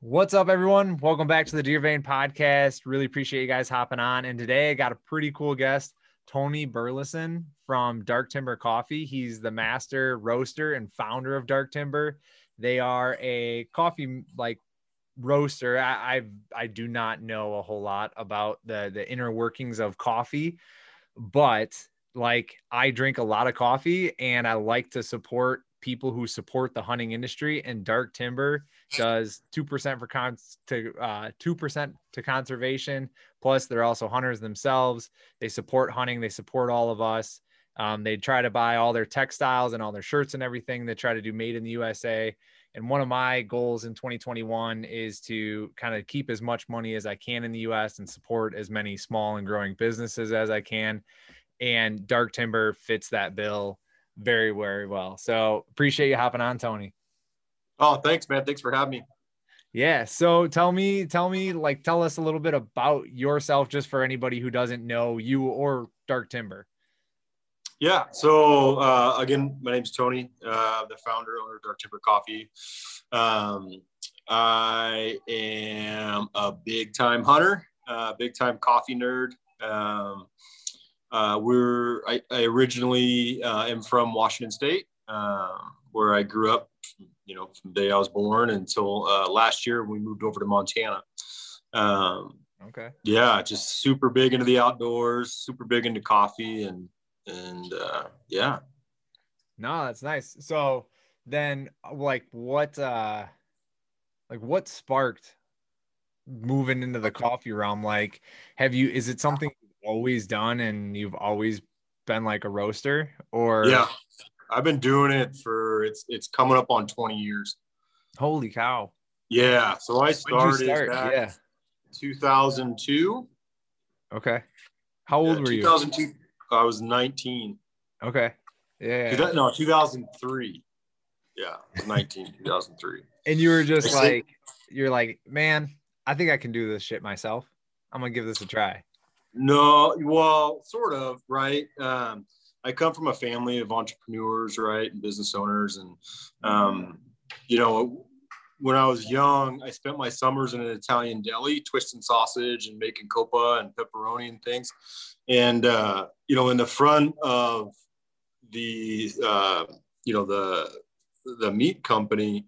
What's up, everyone? Welcome back to the Deer Vein Podcast. Really appreciate you guys hopping on. And today I got a pretty cool guest, Tony Burleson from Dark Timber Coffee. He's the master roaster and founder of Dark Timber. They are a coffee like roaster. I do not know a whole lot about the inner workings of coffee, but like I drink a lot of coffee and I like to support people who support the hunting industry, and Dark Timber does 2% for 2% to conservation. Plus they're also hunters themselves. They support hunting. They support all of us. They try to buy all their textiles and all their shirts and everything. They try to do made in the USA. And one of my goals in 2021 is to kind of keep as much money as I can in the US and support as many small and growing businesses as I can. And Dark Timber fits that bill very, very well. So appreciate you hopping on, Tony. Oh, thanks, man. Thanks for having me. Yeah. So tell us a little bit about yourself, just for anybody who doesn't know you or Dark Timber. Yeah. So again, my name's Tony, the founder and owner of Dark Timber Coffee. I am a big time hunter, big time coffee nerd. I originally am from Washington State, where I grew up, you know, from the day I was born until last year we moved over to Montana. Okay. Yeah, just super big into the outdoors, super big into coffee, and yeah. No, that's nice. So then, like, what sparked moving into the coffee realm? Like, is it something always done and you've always been like a roaster, or? Yeah, I've been doing it for it's coming up on 20 years. Holy cow. Yeah, so I started back 2002. Okay, how old were you? 2002, I was 19. Okay. Yeah, no, 2003. Yeah, 19 2003. And you were just like, you're like, man, I think I can do this shit myself. I'm gonna give this a try. No, well, sort of, right? I come from a family of entrepreneurs, right, and business owners, and you know, when I was young, I spent my summers in an Italian deli, twisting sausage and making copa and pepperoni and things. And you know, in the front of the you know, the meat company,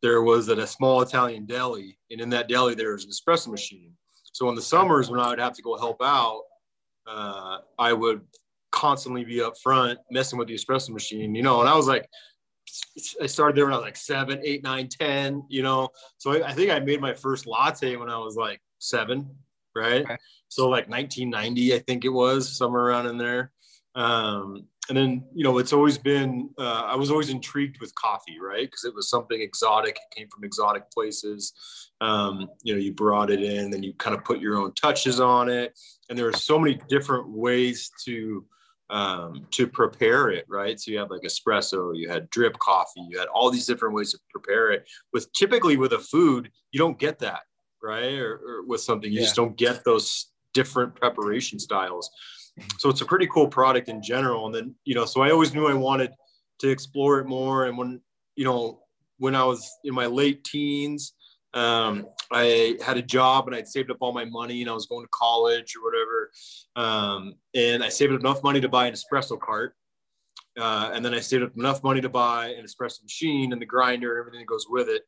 there was a small Italian deli, and in that deli there was an espresso machine. So in the summers when I would have to go help out, I would constantly be up front messing with the espresso machine, you know, and I was like, I started there when I was like 7, 8, 9, 10, you know, so I think I made my first latte when I was like 7, right? Okay. So like 1990, I think it was, somewhere around in there. And then, you know, it's always been, I was always intrigued with coffee, right? Because it was something exotic. It came from exotic places. You know, you brought it in, then you kind of put your own touches on it. And there are so many different ways to prepare it, right? So you have like espresso, you had drip coffee, you had all these different ways to prepare it. With typically with a food, you don't get that, right? Or with something, you just don't get those different preparation styles. So it's a pretty cool product in general. And then, you know, so I always knew I wanted to explore it more. And when, you know, when I was in my late teens, I had a job and I'd saved up all my money and I was going to college or whatever. And I saved up enough money to buy an espresso cart. And then I saved up enough money to buy an espresso machine and the grinder and everything that goes with it.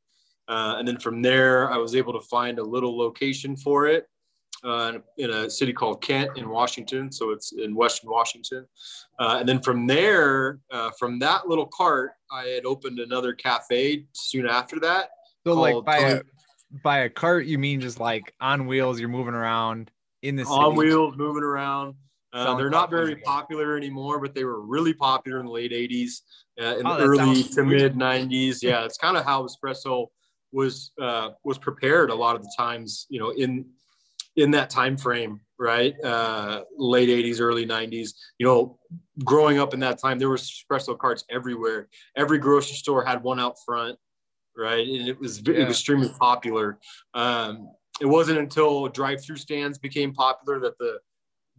And then from there, I was able to find a little location for it. In a city called Kent in Washington. So it's in Western Washington. And then from there, from that little cart, I had opened another cafe soon after that. So like by a cart, you mean just like on wheels, you're moving around in the city? On wheels, moving around. They're not very popular anymore, but they were really popular in the late 80s, in the early to mid 90s. Yeah, it's kind of how espresso was prepared a lot of the times, you know, in that time frame, right? Late 80s, early 90s, you know, growing up in that time, there were espresso carts everywhere. Every grocery store had one out front, right? And it was extremely popular. It wasn't until drive-through stands became popular that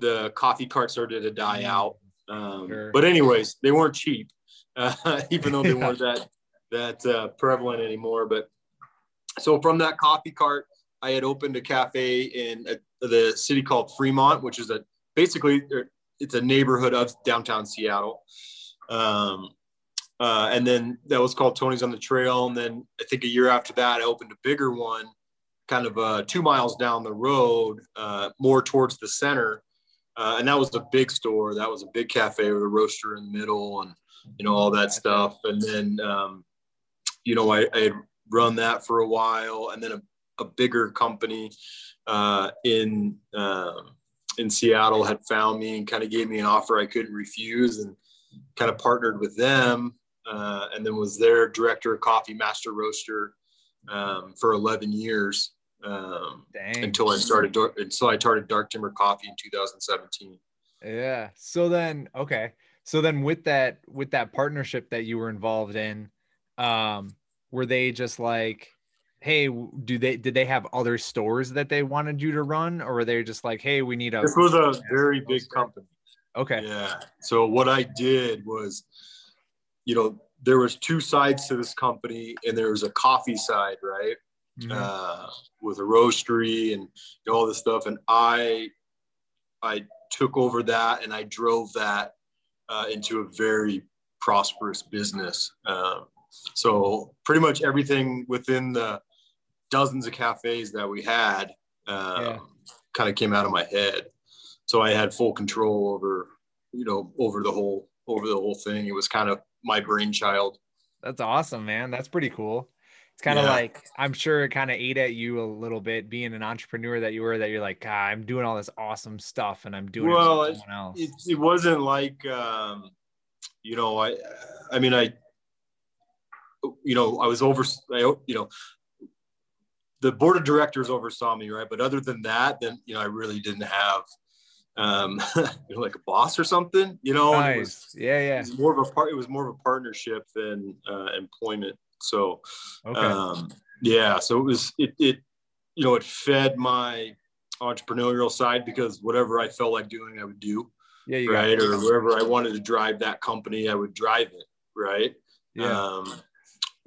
the coffee cart started to die out. Sure. But anyways, they weren't cheap, even though they weren't that prevalent anymore. But So from that coffee cart, I had opened a cafe in the city called Fremont, which is basically a neighborhood of downtown Seattle. And then that was called Tony's on the Trail. And then I think a year after that, I opened a bigger one, kind of 2 miles down the road, more towards the center. And that was a big store. That was a big cafe with a roaster in the middle and, you know, all that stuff. And then, you know, I had run that for a while, and then a bigger company in Seattle had found me and kind of gave me an offer I couldn't refuse, and kind of partnered with them, and then was their director of coffee, master roaster, for 11 years until I started Dark Timber Coffee in 2017. Yeah. So then, okay. So then with that partnership that you were involved in, were they just like, hey, did they have other stores that they wanted you to run, or were they just like, hey, we need a— This was a very big company. Okay. Yeah. So what I did was, you know, there was two sides to this company, and there was a coffee side, right? Mm-hmm. With a roastery and all this stuff. And I took over that, and I drove that into a very prosperous business. So pretty much everything within the dozens of cafes that we had kind of came out of my head. So I had full control over the whole thing. It was kind of my brainchild. That's awesome, man. That's pretty cool. It's kind of like, I'm sure it kind of ate at you a little bit, being an entrepreneur that you were, that you're like, God, I'm doing all this awesome stuff, and I'm doing it for someone else. It wasn't like, you know, I mean, I, you know, I was over, you know, the board of directors oversaw me, right? But other than that, then, you know, I really didn't have like a boss or something, you know. Nice. And it was more of a partnership than employment. So okay. So it was you know, it fed my entrepreneurial side, because whatever I felt like doing, I would do. Yeah, you right. Or wherever I wanted to drive that company, I would drive it, right? Yeah.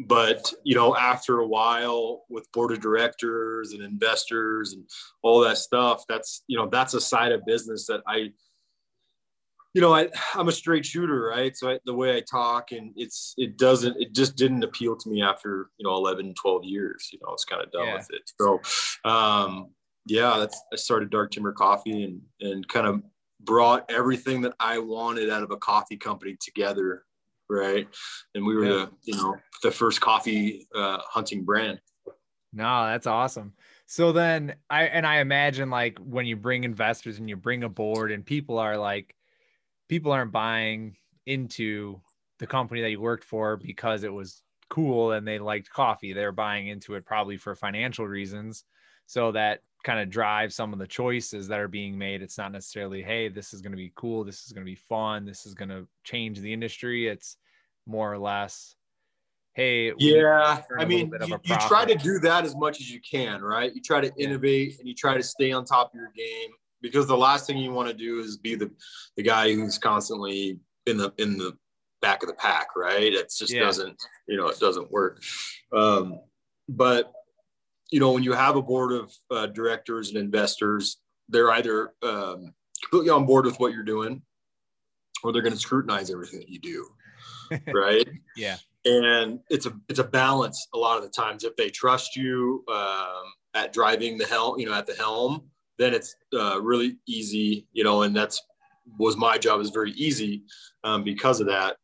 But, you know, after a while with board of directors and investors and all that stuff, that's, you know, that's a side of business that I, you know, I'm a straight shooter, right? So the way I talk, and it just didn't appeal to me after, you know, 11, 12 years, you know, I was kind of done with it. So, I started Dark Timber Coffee and kind of brought everything that I wanted out of a coffee company together. Right. And we were the first coffee hunting brand. No, that's awesome. So then I imagine, like, when you bring investors and you bring a board, and people aren't buying into the company that you worked for because it was cool and they liked coffee. They're buying into it probably for financial reasons. So that kind of drives some of the choices that are being made. It's not necessarily, hey, this is going to be cool, this is going to be fun, this is going to change the industry. It's more or less, hey, I mean, you try to do that as much as you can, right? You try to innovate and you try to stay on top of your game, because the last thing you want to do is be the guy who's constantly in the back of the pack, right? It just doesn't, you know, it doesn't work. But you know, when you have a board of directors and investors, they're either completely on board with what you're doing, or they're going to scrutinize everything that you do, right? Yeah. And it's a balance a lot of the times. If they trust you at driving the helm, you know, at the helm, then it's really easy, you know, and was my job, is very easy because of that.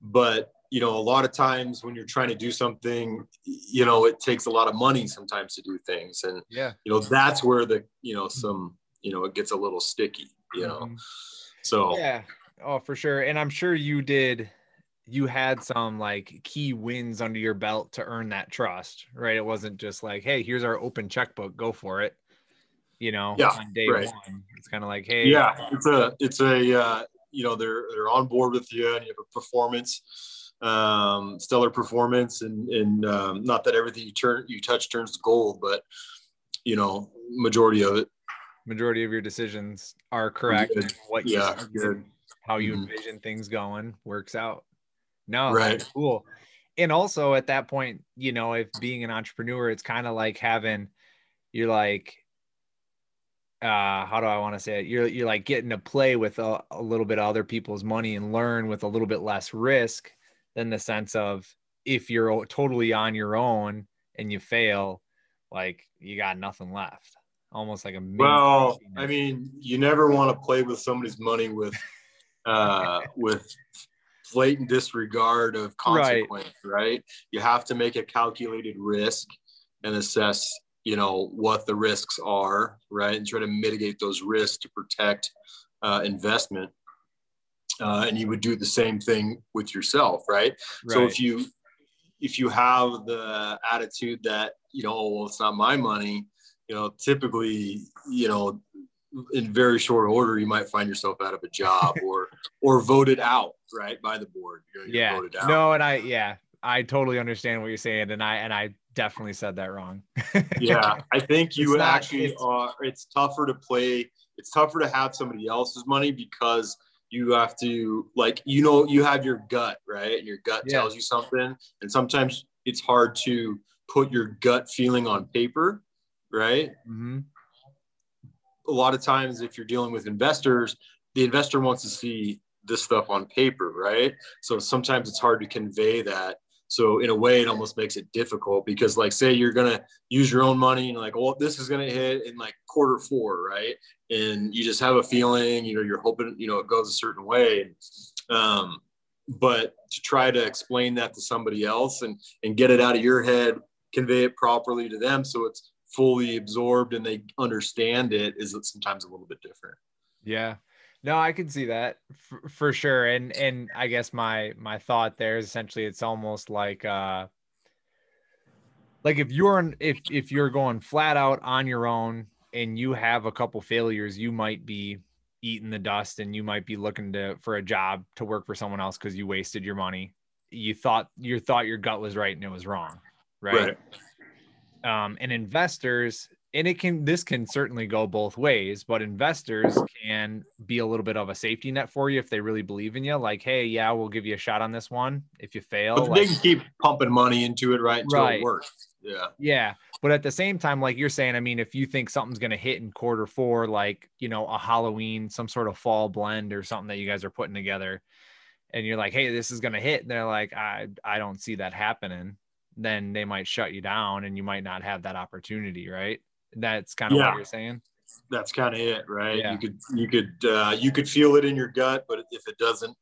But you know, a lot of times when you're trying to do something, you know, it takes a lot of money sometimes to do things. And, you know, that's where it gets a little sticky, you know? So. Yeah. Oh, for sure. And I'm sure you had some like key wins under your belt to earn that trust, right? It wasn't just like, hey, here's our open checkbook, go for it. You know, on day one, it's kind of like, hey. Yeah. It's they're on board with you, and you have a performance. Stellar performance, and not that everything you touch turns to gold, but you know, majority of your decisions are correct. And what you how you envision things going works out. No, right. That's cool. And also at that point, you know, if being an entrepreneur, it's kind of like having, you're like, how do I want to say it? You're like getting to play with a little bit of other people's money and learn with a little bit less risk than the sense of if you're totally on your own and you fail, like you got nothing left. Almost like a, well, I mean, you never want to play with somebody's money with blatant disregard of consequence, right? You have to make a calculated risk and assess, you know, what the risks are, right? And try to mitigate those risks to protect investment. And you would do the same thing with yourself, right? So if you have the attitude that, you know, oh, well, it's not my money, you know, typically, you know, in very short order, you might find yourself out of a job or voted out, right, by the board. You're yeah. Voted out. No, and I totally understand what you're saying, and I definitely said that wrong. Yeah, I think you it's tougher to play. It's tougher to have somebody else's money because you have to, like, you know, you have your gut, right? And your gut tells you something, and sometimes it's hard to put your gut feeling on paper, right? Mm-hmm. A lot of times if you're dealing with investors, the investor wants to see this stuff on paper, right? So sometimes it's hard to convey that. So in a way, it almost makes it difficult because, like, say you're going to use your own money and like, well, this is going to hit in like Q4, right? And you just have a feeling, you know, you're hoping, you know, it goes a certain way. But to try to explain that to somebody else and get it out of your head, convey it properly to them so it's fully absorbed and they understand it is sometimes a little bit different. Yeah. No, I can see that for sure. And I guess my thought there is essentially it's almost like if you're going flat out on your own and you have a couple failures, you might be eating the dust and you might be looking for a job to work for someone else because you wasted your money. You thought your gut was right and it was wrong, right? And investors. And this can certainly go both ways, but investors can be a little bit of a safety net for you if they really believe in you. Like, hey, yeah, we'll give you a shot on this one. If you fail, but they can keep pumping money into it, right? Until it works. Yeah. Yeah. But at the same time, like you're saying, I mean, if you think something's going to hit in Q4, like, you know, a Halloween, some sort of fall blend or something that you guys are putting together and you're like, hey, this is going to hit. And they're like, I don't see that happening. Then they might shut you down and you might not have that opportunity. Right. That's kind of what you're saying. That's kind of it, right? Yeah. You could feel it in your gut, but if it doesn't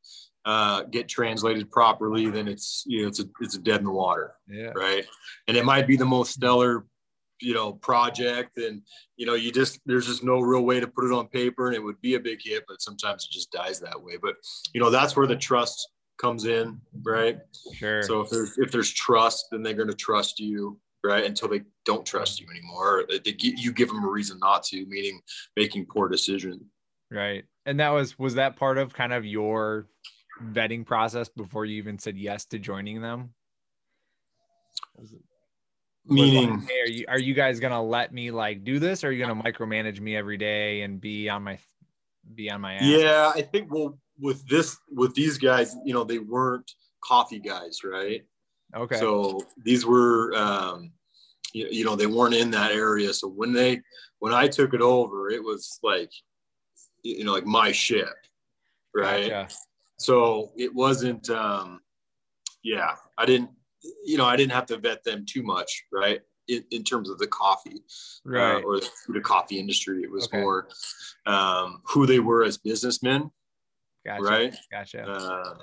get translated properly, then it's, you know, it's a dead in the water, right? And it might be the most stellar, you know, project, and you know, there's just no real way to put it on paper, and it would be a big hit, but sometimes it just dies that way. But you know, that's where the trust comes in, right? Sure. So if there's trust, then they're going to trust you. Right. Until they don't trust you anymore. You give them a reason not to, meaning making poor decisions. Right. And that was that part of kind of your vetting process before you even said yes to joining them? Meaning, like, hey, are you guys going to let me like do this? Or are you going to micromanage me every day and be on my ass? Yeah, I think with these guys, you know, they weren't coffee guys. Right. Okay. So these were, you know, they weren't in that area. So when I took it over, it was like, you know, like my ship, right? Gotcha. So it wasn't, I didn't have to vet them too much, right? In terms of the coffee, right, or the coffee industry, it was more who they were as businessmen, right? Gotcha.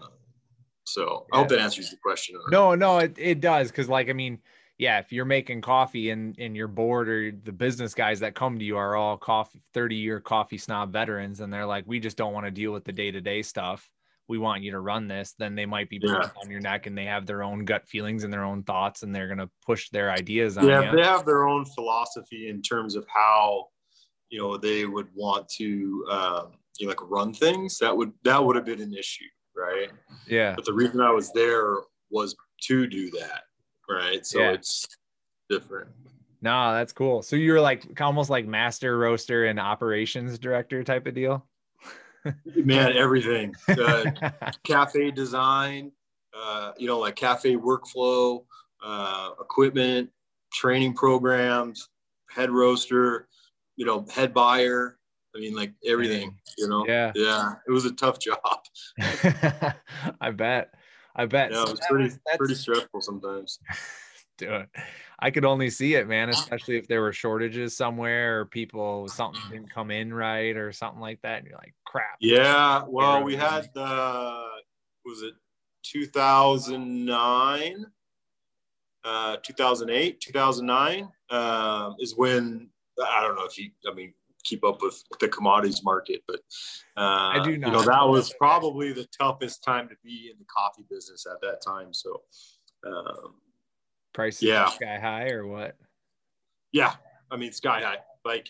So I hope that answers the question. No, it does. Cause like, I mean, yeah, if you're making coffee and your board or the business guys that come to you are all 30-year coffee snob veterans. And they're like, we just don't want to deal with the day-to-day stuff. We want you to run this. Then they might be on your neck and they have their own gut feelings and their own thoughts. And they're going to push their ideas on you. They have their own philosophy in terms of how, you know, they would want to, you know, like run things. That would have been an issue. Right. Yeah. But the reason I was there was to do that. Right. So it's different. No, that's cool. So you're like almost like master roaster and operations director type of deal. Man, everything. Cafe design, you know, like cafe workflow, equipment, training programs, head roaster, you know, head buyer. I mean, like everything, you know? Yeah. Yeah. It was a tough job. I bet. I bet. Yeah, it was pretty stressful sometimes. Dude, I could only see it, man, especially if there were shortages somewhere or something didn't come in right or something like that. And you're like, crap. Yeah. Well, we had, was it 2009, 2008, 2009 is when, I don't know if you, I mean, keep up with the commodities market, but I do not. You know, that was probably the toughest time to be in the coffee business at that time. So prices sky high or what? Yeah, I mean, sky high. Like,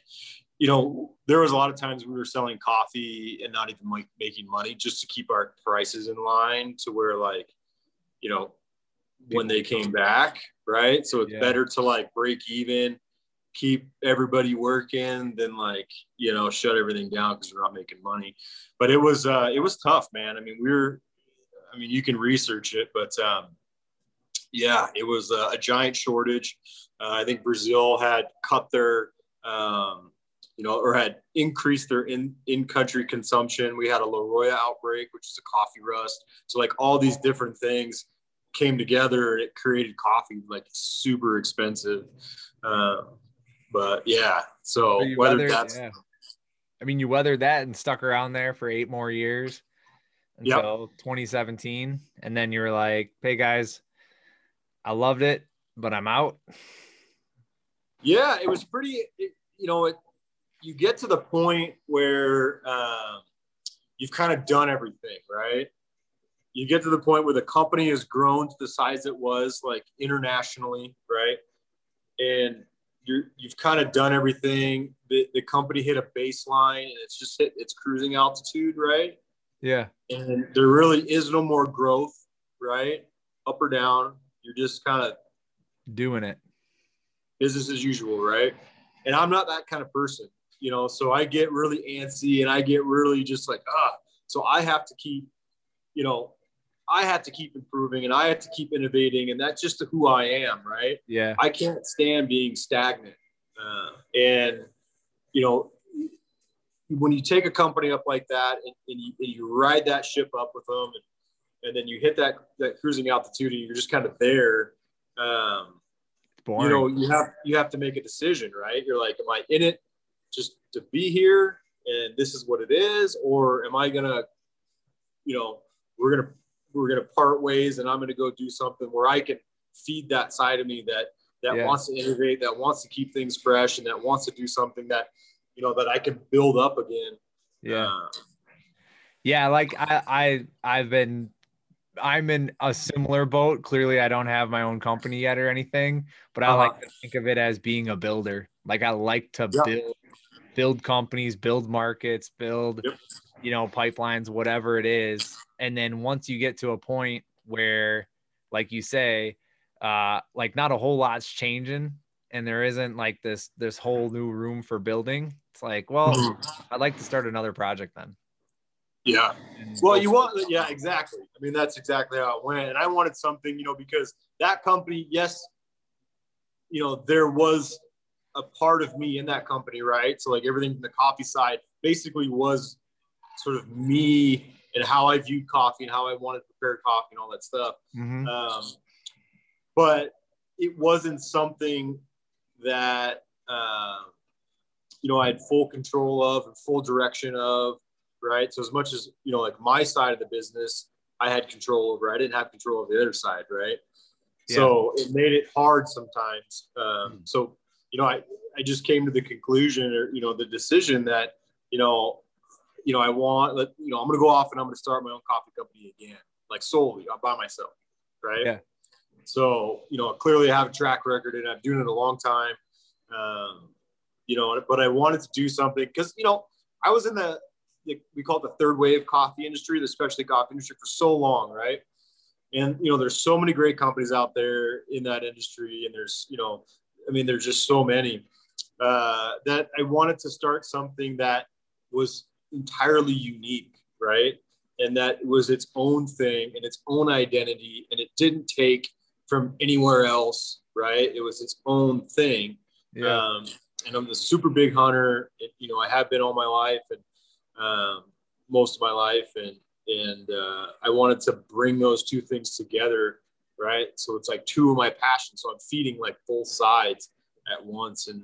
you know, there was a lot of times we were selling coffee and not even like making money just to keep our prices in line to where, like, you know, when they came back, right? So it's better to like break even, keep everybody working, then, like, you know, shut everything down because we're not making money. But it was tough, man. I mean, you can research it, but yeah, it was a giant shortage. I think Brazil had cut their, or had increased their in-country consumption. We had a La Roya outbreak, which is a coffee rust. So like all these different things came together and it created coffee like super expensive. But yeah, so you weathered that and stuck around there for 8 more years until 2017. And then you were like, hey guys, I loved it, but I'm out. Yeah, it was pretty, you get to the point where you've kind of done everything, right? You get to the point where the company has grown to the size it was, like, internationally, right? And you've kind of done everything. The company hit a baseline and it's just its cruising altitude, right? Yeah. And there really is no more growth, right? Up or down. You're just kind of doing it. Business as usual, right? And I'm not that kind of person, you know, so I get really antsy and I get really just like, so I have to keep, you know, I have to keep improving and I have to keep innovating. And that's just who I am, right? Yeah. I can't stand being stagnant. And, you know, when you take a company up like that and you ride that ship up with them and then you hit that cruising altitude and you're just kind of there, you know, you have to make a decision, right? You're like, am I in it just to be here and this is what it is? Or am I going to, you know, we're going to part ways and I'm going to go do something where I can feed that side of me that wants to innovate, that wants to keep things fresh and that wants to do something that, you know, that I can build up again. Yeah. Yeah. Like I'm in a similar boat. Clearly I don't have my own company yet or anything, but I like to think of it as being a builder. Like I like to build companies, build markets, build, you know, pipelines, whatever it is. And then once you get to a point where, like you say, like not a whole lot's changing and there isn't like this whole new room for building, it's like, well, I'd like to start another project then. Yeah. Well, exactly. I mean, that's exactly how it went. And I wanted something, you know, because that company, yes, you know, there was a part of me in that company, right? So like everything from the coffee side basically was sort of me and how I viewed coffee and how I wanted to prepare coffee and all that stuff. Mm-hmm. But it wasn't something that, you know, I had full control of and full direction of, right? So as much as, you know, like my side of the business, I had control over, I didn't have control of the other side, right? Yeah. So it made it hard sometimes. So, you know, I just came to the conclusion or, you know, the decision that, you know, I'm going to go off and I'm going to start my own coffee company again, like solely by myself. Right. Yeah. So, you know, clearly I have a track record and I've been doing it a long time. You know, but I wanted to do something because, you know, I was in we call it the third wave coffee industry, the specialty coffee industry for so long. Right. And, you know, there's so many great companies out there in that industry. And there's, you know, I mean, there's just so many that I wanted to start something that was entirely unique, right? and that was its own thing and its own identity, and it didn't take from anywhere else, right? It was its own thing. Yeah. And I'm the super big hunter. I have been all my life, and most of my life, and I wanted to bring those two things together, right? So it's like two of my passions. So I'm feeding like both sides at once, and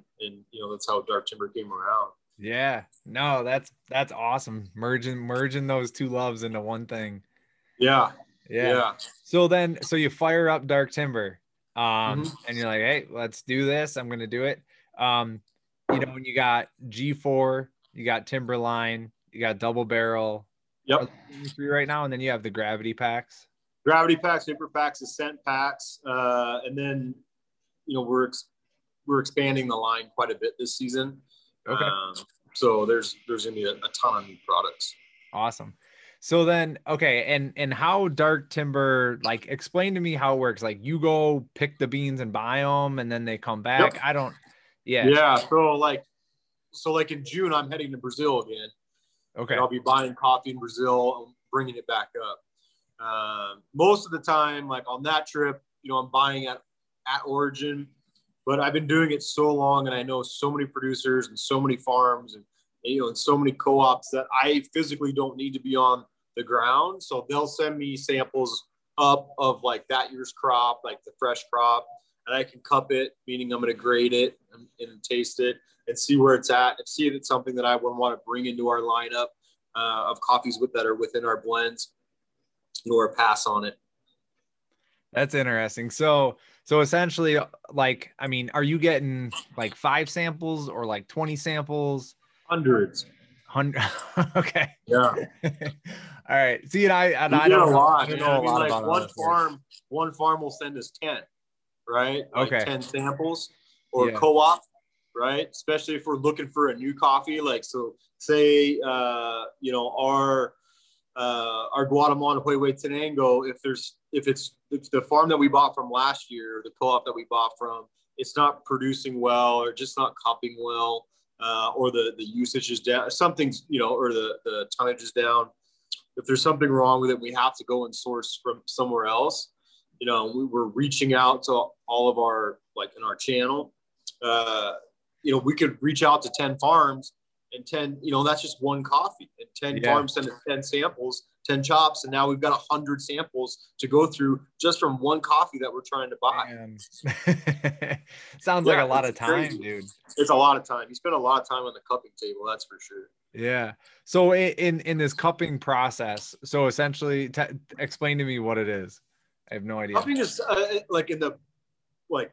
that's how Dark Timber came around. Yeah, no, that's awesome. Merging those two loves into one thing. Yeah. So you fire up Dark Timber, and you're like, hey, let's do this. I'm gonna do it. When you got G4, you got Timberline, you got Double Barrel. Yep. Three right now, and then you have the Gravity Packs. Gravity Packs, Vapor Packs, Ascent Packs, and then we're expanding the line quite a bit this season. Okay. So there's gonna be a ton of new products. Awesome. So then, okay, and how Dark Timber, like, explain to me how it works. Like, you go pick the beans and buy them, and then they come back. Yep. Yeah. So in June, I'm heading to Brazil again. Okay. And I'll be buying coffee in Brazil and bringing it back up. Most of the time, like on that trip, I'm buying at origin. But I've been doing it so long, and I know so many producers and so many farms and so many co-ops that I physically don't need to be on the ground. So they'll send me samples up of like that year's crop, like the fresh crop, and I can cup it, meaning I'm going to grade it and taste it and see where it's at and see if it's something that I would want to bring into our lineup of coffees that are within our blends or pass on it. That's interesting. So essentially, like, I mean, are you getting like 5 samples or like 20 samples? Hundreds. Okay. Yeah. All right. See, I know a lot. One farm will send us 10, right? Like, okay. 10 samples or co-op, right? Especially if we're looking for a new coffee. Like, so say, our Guatemalan Huehuetenango, if the farm that we bought from last year, the co-op that we bought from, it's not producing well or just not cupping well, or the usage is down, something's, or the tonnage is down. If there's something wrong with it, we have to go and source from somewhere else. We're reaching out to all of our, like, in our channel, we could reach out to 10 farms and 10, that's just one coffee, and 10 farms send us 10 samples, 10 chops. And now we've got 100 samples to go through just from one coffee that we're trying to buy. Sounds like a lot of time, dude. It's a lot of time. You spend a lot of time on the cupping table. That's for sure. Yeah. So in this cupping process, so essentially explain to me what it is. I have no idea. Cupping is in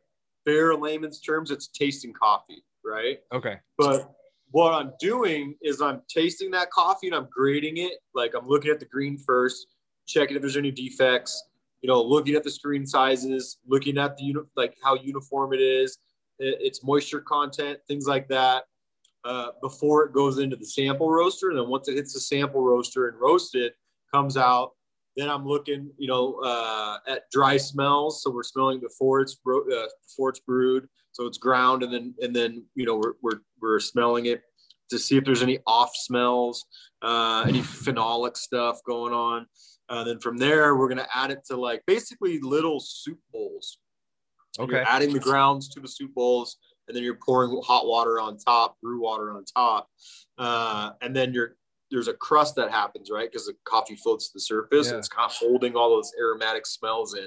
bare layman's terms, it's tasting coffee, right? Okay. But what I'm doing is I'm tasting that coffee and I'm grading it. Like, I'm looking at the green first, checking if there's any defects, looking at the screen sizes, looking at the how uniform it is, its moisture content, things like that, before it goes into the sample roaster. And then once it hits the sample roaster and roasted, comes out, then I'm looking, at dry smells. So we're smelling before it's brewed. So it's ground, and then we're smelling it to see if there's any off smells, any phenolic stuff going on. Then from there, we're gonna add it to, like, basically little soup bowls. Okay. You're adding the grounds to the soup bowls, and then you're pouring hot water on top, brew water on top, and then there's a crust that happens, right? Because the coffee floats to the surface, and it's kind of holding all those aromatic smells in.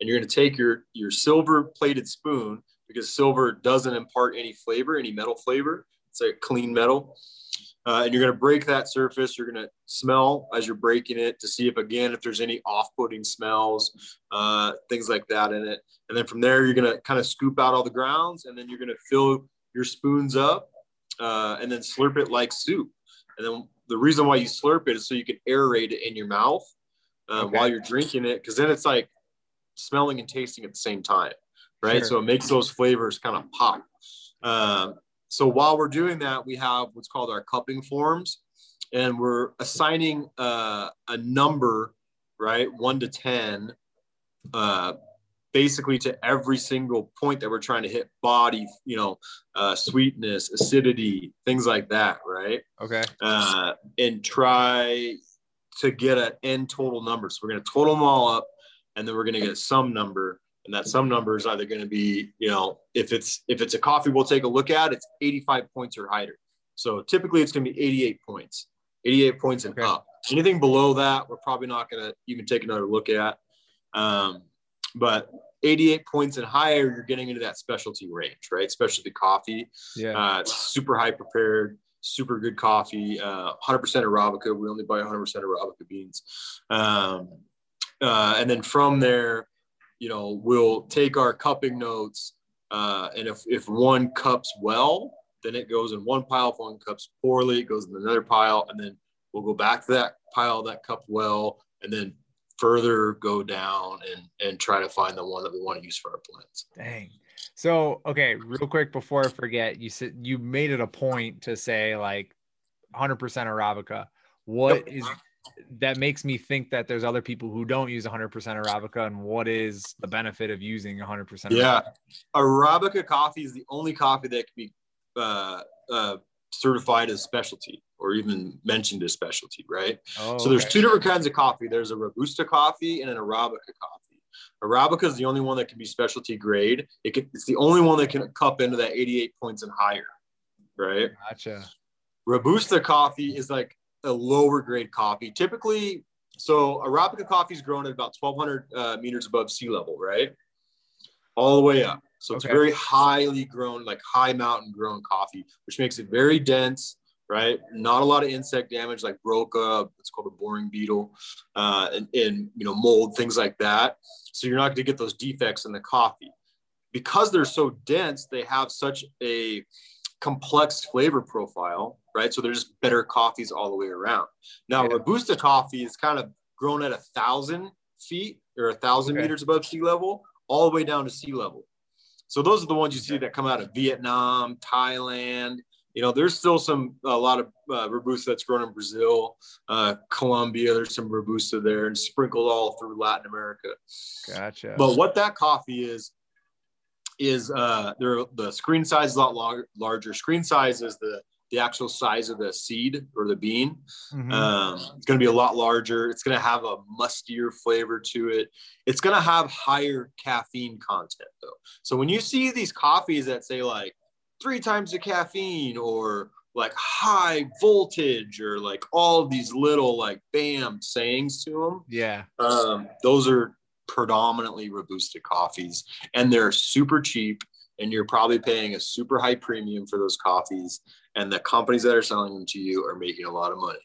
And you're gonna take your silver plated spoon, because silver doesn't impart any flavor, any metal flavor. It's a clean metal. And you're going to break that surface. You're going to smell as you're breaking it to see if there's any off-putting smells, things like that in it. And then from there, you're going to kind of scoop out all the grounds, and then you're going to fill your spoons up, and then slurp it like soup. And then the reason why you slurp it is so you can aerate it in your mouth while you're drinking it, because then it's like smelling and tasting at the same time. Right. Sure. So it makes those flavors kind of pop. So while we're doing that, we have what's called our cupping forms, and we're assigning a number, right, 1 to 10, basically to every single point that we're trying to hit: body, sweetness, acidity, things like that. Right. Okay. And try to get an end total number. So we're going to total them all up, and then we're going to get some number. And that some number is either going to be, you know, if it's a coffee we'll take a look at, it's 85 points or higher. So typically it's going to be 88 points and up. Anything below that, we're probably not going to even take another look at. But 88 points and higher, you're getting into that specialty range, right? Specialty coffee. Yeah. Super high prepared, super good coffee. 100% Arabica. We only buy 100% Arabica beans. And then from there, you know, we'll take our cupping notes. And if one cups well, then it goes in one pile. If one cups poorly, it goes in another pile. And then we'll go back to that pile that cupped well, and then further go down and try to find the one that we want to use for our blends. Dang. So, okay, real quick before I forget, you said you made it a point to say like 100% Arabica. What is that? Makes me think that there's other people who don't use 100% Arabica, and what is the benefit of using 100% Arabica? Yeah, Arabica coffee is the only coffee that can be certified as specialty, or even mentioned as specialty, right? Oh, so there's two different kinds of coffee. There's a Robusta coffee and an Arabica coffee. Arabica is the only one that can be specialty grade. It's the only one that can cup into that 88 points and higher, right? Gotcha. Robusta coffee is like a lower grade coffee. Typically, so Arabica coffee is grown at about 1,200 meters above sea level, right? All the way up. So it's very highly grown, like high mountain grown coffee, which makes it very dense, right? Not a lot of insect damage like broca, it's called a boring beetle, and you know, mold, things like that. So you're not going to get those defects in the coffee. Because they're so dense, they have such a complex flavor profile, right? So they're just better coffees all the way around. Now, Robusta coffee is kind of grown at 1,000 feet or 1,000 meters above sea level, all the way down to sea level. So those are the ones you see that come out of Vietnam, Thailand. You know, there's still a lot of Robusta that's grown in Brazil, Colombia. There's some Robusta there, and sprinkled all through Latin America. Gotcha. But what that coffee is the screen size is a lot larger. Screen size is the actual size of the seed or the bean. Mm-hmm. It's going to be a lot larger. It's going to have a mustier flavor to it. It's going to have higher caffeine content though. So when you see these coffees that say like 3 times the caffeine, or like high voltage, or like all these little like bam sayings to them. Yeah. Those are predominantly Robusta coffees, and they're super cheap. And you're probably paying a super high premium for those coffees, and the companies that are selling them to you are making a lot of money.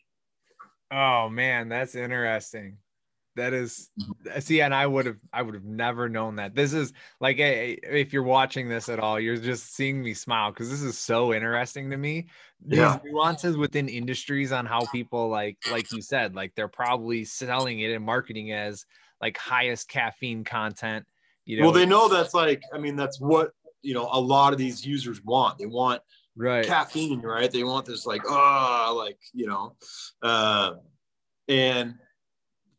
Oh man, that's interesting. That is, see, and I would have never known that. This is like, if you're watching this at all, you're just seeing me smile because this is so interesting to me. These nuances within industries on how people like you said, like they're probably selling it and marketing as like highest caffeine content. You know, well, they know that's like, I mean, that's what, you know, a lot of these users want. They want caffeine, right? They want this like, you know, and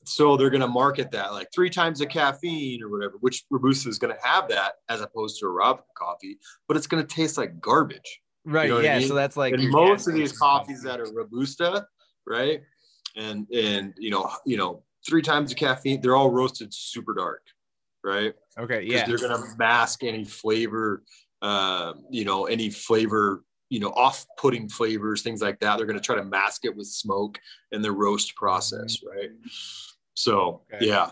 so they're going to market that like 3 times the caffeine or whatever, which Robusta is going to have that as opposed to Arabica coffee, but it's going to taste like garbage. Right. You know I mean? So that's like, and most of these coffees that are Robusta, right? And, you know, 3 times the caffeine, they're all roasted super dark. Right. Okay. Yeah. They're going to mask any flavor, off-putting flavors, things like that. They're going to try to mask it with smoke and the roast process. Right. So, yeah.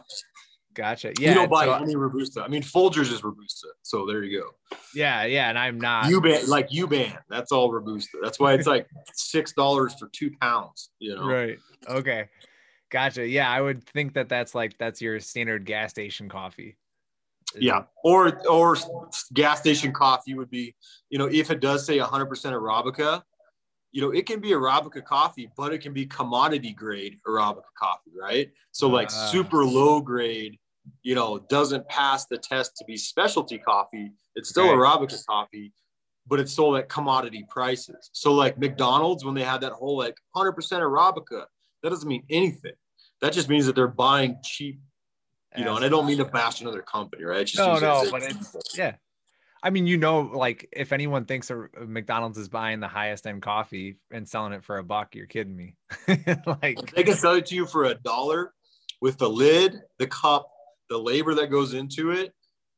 Gotcha. Yeah. You don't buy any Robusta. I mean, Folgers is Robusta. So there you go. Yeah. Yeah. And I'm not. U-Ban. That's all Robusta. That's why it's like $6 for 2 pounds, you know? Right. Okay. Gotcha. Yeah. I would think that that's your standard gas station coffee. Yeah. Or gas station coffee would be, you know, if it does say 100% Arabica, you know, it can be Arabica coffee, but it can be commodity grade Arabica coffee, right? So like super low grade, you know, doesn't pass the test to be specialty coffee. It's still Arabica coffee, but it's sold at commodity prices. So like McDonald's, when they had that whole like 100% Arabica, that doesn't mean anything. That just means that they're buying cheap. You know, and I don't mean to bash another company, right? But it's I mean, you know, like if anyone thinks McDonald's is buying the highest end coffee and selling it for $1, you're kidding me. Like they can sell it to you for $1 with the lid, the cup, the labor that goes into it,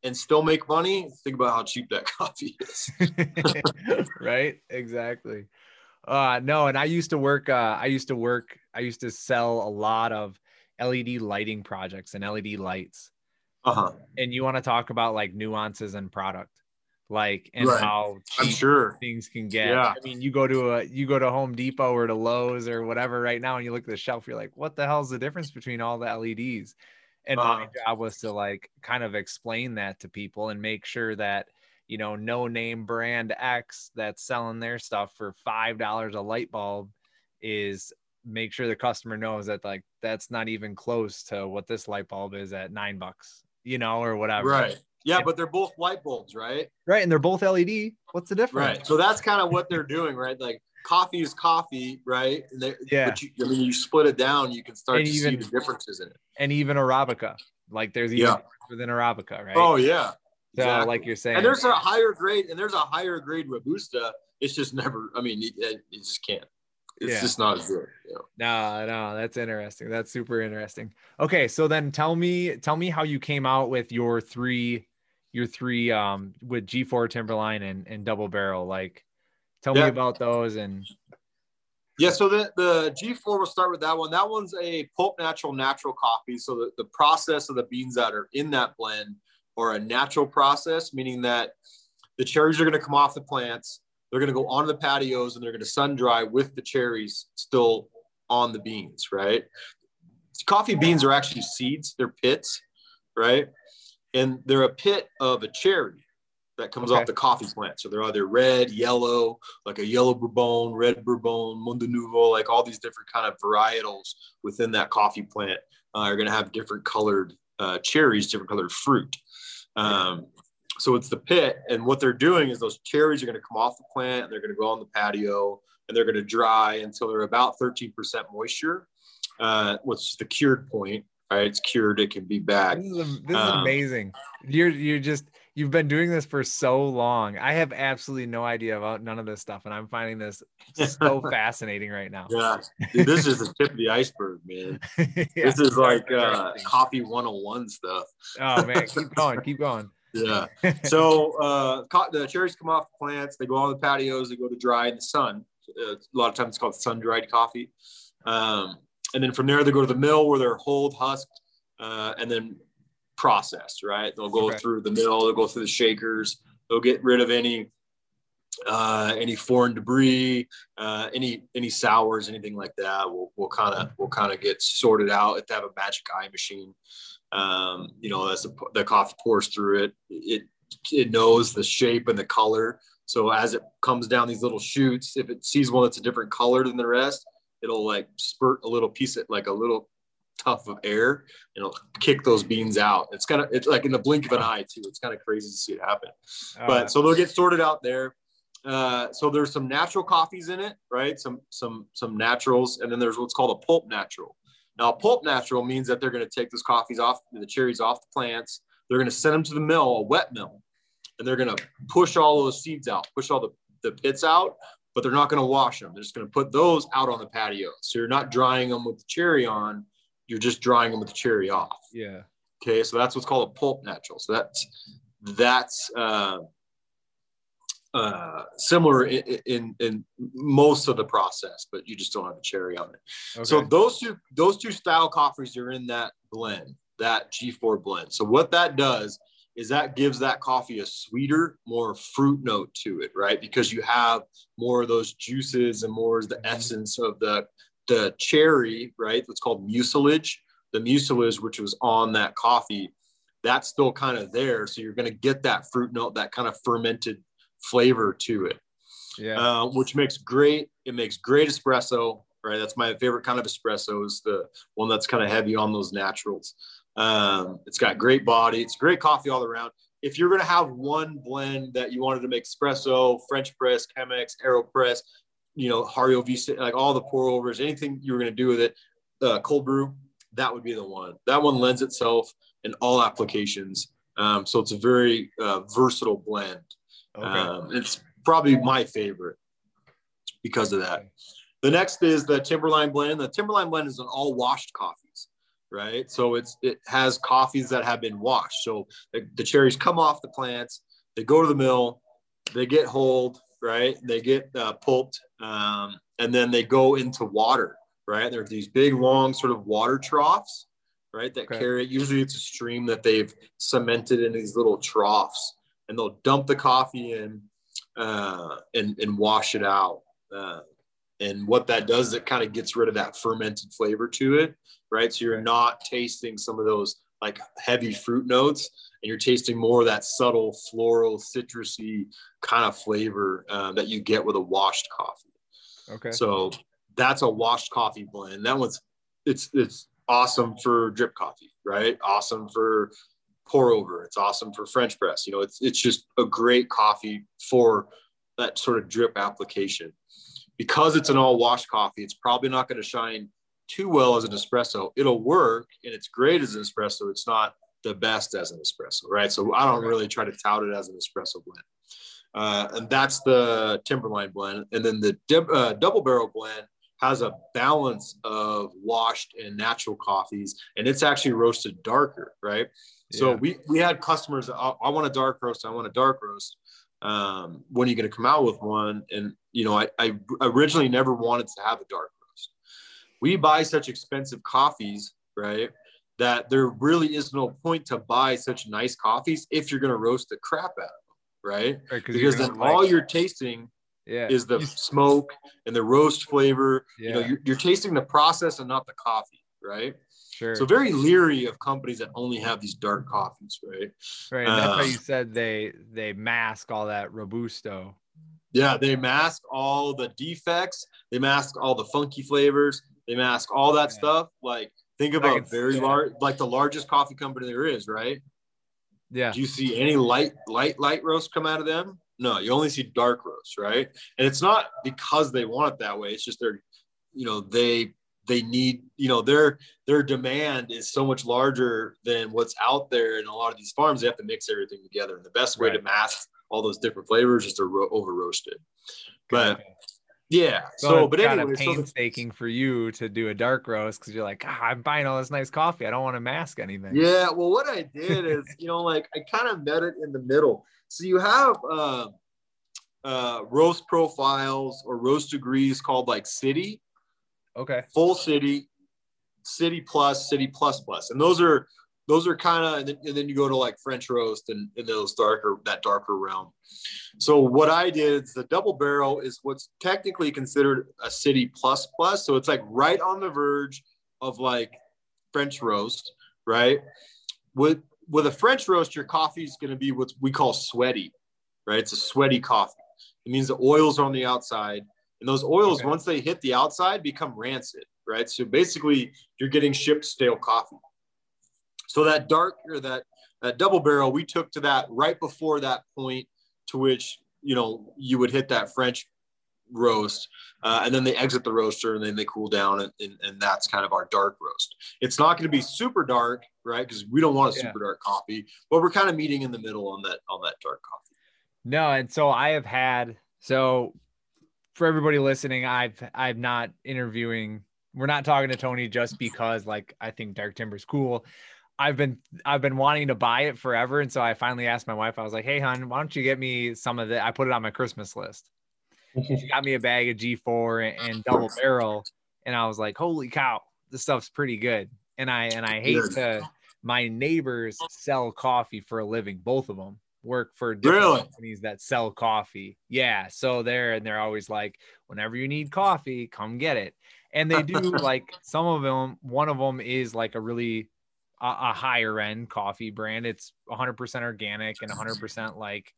and still make money. Think about how cheap that coffee is. Right? Exactly. No. And I used to sell a lot of LED lighting projects and LED lights. Uh-huh. And you want to talk about like nuances in product, like, and right. how I'm sure things can get. Yeah. I mean, you go to Home Depot or to Lowe's or whatever right now, and you look at the shelf, you're like, what the hell is the difference between all the LEDs? And my job was to like kind of explain that to people and make sure that, you know, no name brand X that's selling their stuff for $5 a light bulb is, make sure the customer knows that like that's not even close to what this light bulb is at $9, you know, or whatever. Right. Yeah, but they're both light bulbs, right? Right, and they're both LED. What's the difference? Right. So that's kind of what they're doing, right? Like coffee is coffee, right? Yeah. But I mean, you split it down, you can start to see the differences in it. And even Arabica, like there's even within Arabica, right? Oh yeah. So exactly. Like you're saying, and there's a higher grade, Robusta. It's just never. I mean, it just can't. It's just not good. Yeah. No, that's interesting. That's super interesting. Okay, so then tell me how you came out with your three with G4, Timberline, and Double Barrel. Like, tell me about those. And yeah, so the G4, we'll start with that one. That one's a pulp natural coffee. So the process of the beans that are in that blend are a natural process, meaning that the cherries are going to come off the plants. They're going to go onto the patios and they're going to sun dry with the cherries still on the beans, right? Coffee beans are actually seeds. They're pits, right? And they're a pit of a cherry that comes off the coffee plant. So they're either red, yellow, like a yellow Bourbon, red Bourbon, Mundo Nuevo, like all these different kind of varietals within that coffee plant are going to have different colored cherries, different colored fruit. So it's the pit, and what they're doing is those cherries are going to come off the plant and they're going to go on the patio and they're going to dry until they're about 13% moisture, which is the cured point, right? It's cured, it can be bagged. This is amazing. You've been doing this for so long. I have absolutely no idea about none of this stuff, and I'm finding this so fascinating right now. Yeah, dude, this is the tip of the iceberg, man. Yeah, this is like coffee 101 stuff. Oh man, keep going. Yeah. So the cherries come off the plants. They go on the patios. They go to dry in the sun. A lot of times it's called sun-dried coffee. And then from there, they go to the mill where they're hulled, husked, and then processed, right? They'll go through the mill. They'll go through the shakers. They'll get rid of any foreign debris, any sours, anything like that. We'll kind of get sorted out if they have a magic eye machine. You know, as the coffee pours through it, it knows the shape and the color. So as it comes down these little shoots, if it sees one that's a different color than the rest, it'll like spurt a little piece of like a little tuft of air, and it'll kick those beans out. It's like in the blink of an eye too. It's kind of crazy to see it happen. But so they'll get sorted out there. So there's some natural coffees in it, right? Some naturals, and then there's what's called a pulp natural. Now, pulp natural means that they're going to take those coffees off, the cherries off the plants. They're going to send them to the mill, a wet mill, and they're going to push all those seeds out, push all the pits out, but they're not going to wash them. They're just going to put those out on the patio. So you're not drying them with the cherry on, you're just drying them with the cherry off. Yeah. Okay. So that's what's called a pulp natural. So that's similar in most of the process, but you just don't have a cherry on it. Okay. So those two style coffees are in that blend, that G4 blend. So what that does is that gives that coffee a sweeter, more fruit note to it, right? Because you have more of those juices and more is the essence of the cherry, right? What's called mucilage. The mucilage, which was on that coffee, that's still kind of there. So you're going to get that fruit note, that kind of fermented flavor to it, which makes great espresso, right? That's my favorite kind of espresso, is the one that's kind of heavy on those naturals. It's got great body. It's great coffee all around. If you're going to have one blend that you wanted to make espresso, French press, Chemex, AeroPress, you know, Hario Vista, like all the pour overs, anything you were going to do with it, cold brew, that would be the one. That one lends itself in all applications. So it's a very versatile blend Okay. It's probably my favorite because of that. The next is the Timberline blend. The Timberline blend is an all washed coffees, right? So it has coffees that have been washed. So the cherries come off the plants, they go to the mill, they get hulled, right? They get pulped, and then they go into water, right? There's these big, long sort of water troughs, right? That carry, usually it's a stream that they've cemented in these little troughs, and they'll dump the coffee in and wash it out. And what that does is it kind of gets rid of that fermented flavor to it, right? So you're not tasting some of those like heavy fruit notes, and you're tasting more of that subtle floral, citrusy kind of flavor that you get with a washed coffee. Okay. So that's a washed coffee blend. That one's, it's awesome for drip coffee, right? Awesome for pour over. It's awesome for French press. You know, it's just a great coffee for that sort of drip application. Because it's an all wash coffee, it's probably not going to shine too well as an espresso. It'll work and it's great as an espresso. It's not the best as an espresso, right? So I don't really try to tout it as an espresso blend. And that's the Timberline blend. And then the Double Barrel blend has a balance of washed and natural coffees, and it's actually roasted darker, right? Yeah. So we had customers that, I want a dark roast, I want a dark roast. When are you going to come out with one? And, you know, I originally never wanted to have a dark roast. We buy such expensive coffees, right, that there really is no point to buy such nice coffees if you're going to roast the crap out of them, right? Because then all you're tasting is the smoke and the roast flavor. Yeah. You know, you're tasting the process and not the coffee, right? Sure. So very leery of companies that only have these dark coffees, right? Right. And that's how you said they mask all that Robusto. Yeah, they mask all the defects. They mask all the funky flavors. They mask all that stuff. Like think about very large, like the largest coffee company there is, right? Yeah. Do you see any light roast come out of them? No, you only see dark roast, right? And it's not because they want it that way. It's just they're, you know, they need, you know, their demand is so much larger than what's out there. And a lot of these farms, they have to mix everything together. And the best way to mask all those different flavors is to over roast it. But yeah. So but anyway, it's painstaking for you to do a dark roast. Cause you're like, I'm buying all this nice coffee. I don't want to mask anything. Yeah. Well, what I did is, you know, like I kind of met it in the middle. So you have, roast profiles or roast degrees called like city. Okay. Full city, city plus, and those are kind of, and then you go to like French roast and those darker realm. So what I did is the Double Barrel is what's technically considered a city plus. So it's like right on the verge of like French roast, right? With a French roast, your coffee is going to be what we call sweaty, right? It's a sweaty coffee. It means the oils are on the outside. And those oils, once they hit the outside, become rancid, right? So basically, you're getting shipped stale coffee. So that dark or that Double Barrel, we took to that right before that point to which, you know, you would hit that French roast, and then they exit the roaster and then they cool down, and that's kind of our dark roast. It's not going to be super dark, right? Because we don't want a super dark coffee, but we're kind of meeting in the middle on that dark coffee. No, and so I have had For everybody listening, I'm not interviewing. We're not talking to Tony just because, like, I think Dark Timber's cool. I've been wanting to buy it forever, and so I finally asked my wife. I was like, "Hey, hon, why don't you get me some of the?" I put it on my Christmas list. She got me a bag of G4 and Double Barrel, and I was like, "Holy cow, this stuff's pretty good." And I hate to. My neighbors sell coffee for a living. Both of them work for different companies that sell coffee. Yeah. So they're always like, whenever you need coffee, come get it. And they do like some of them. One of them is like a really a higher end coffee brand. It's 100% organic and 100% like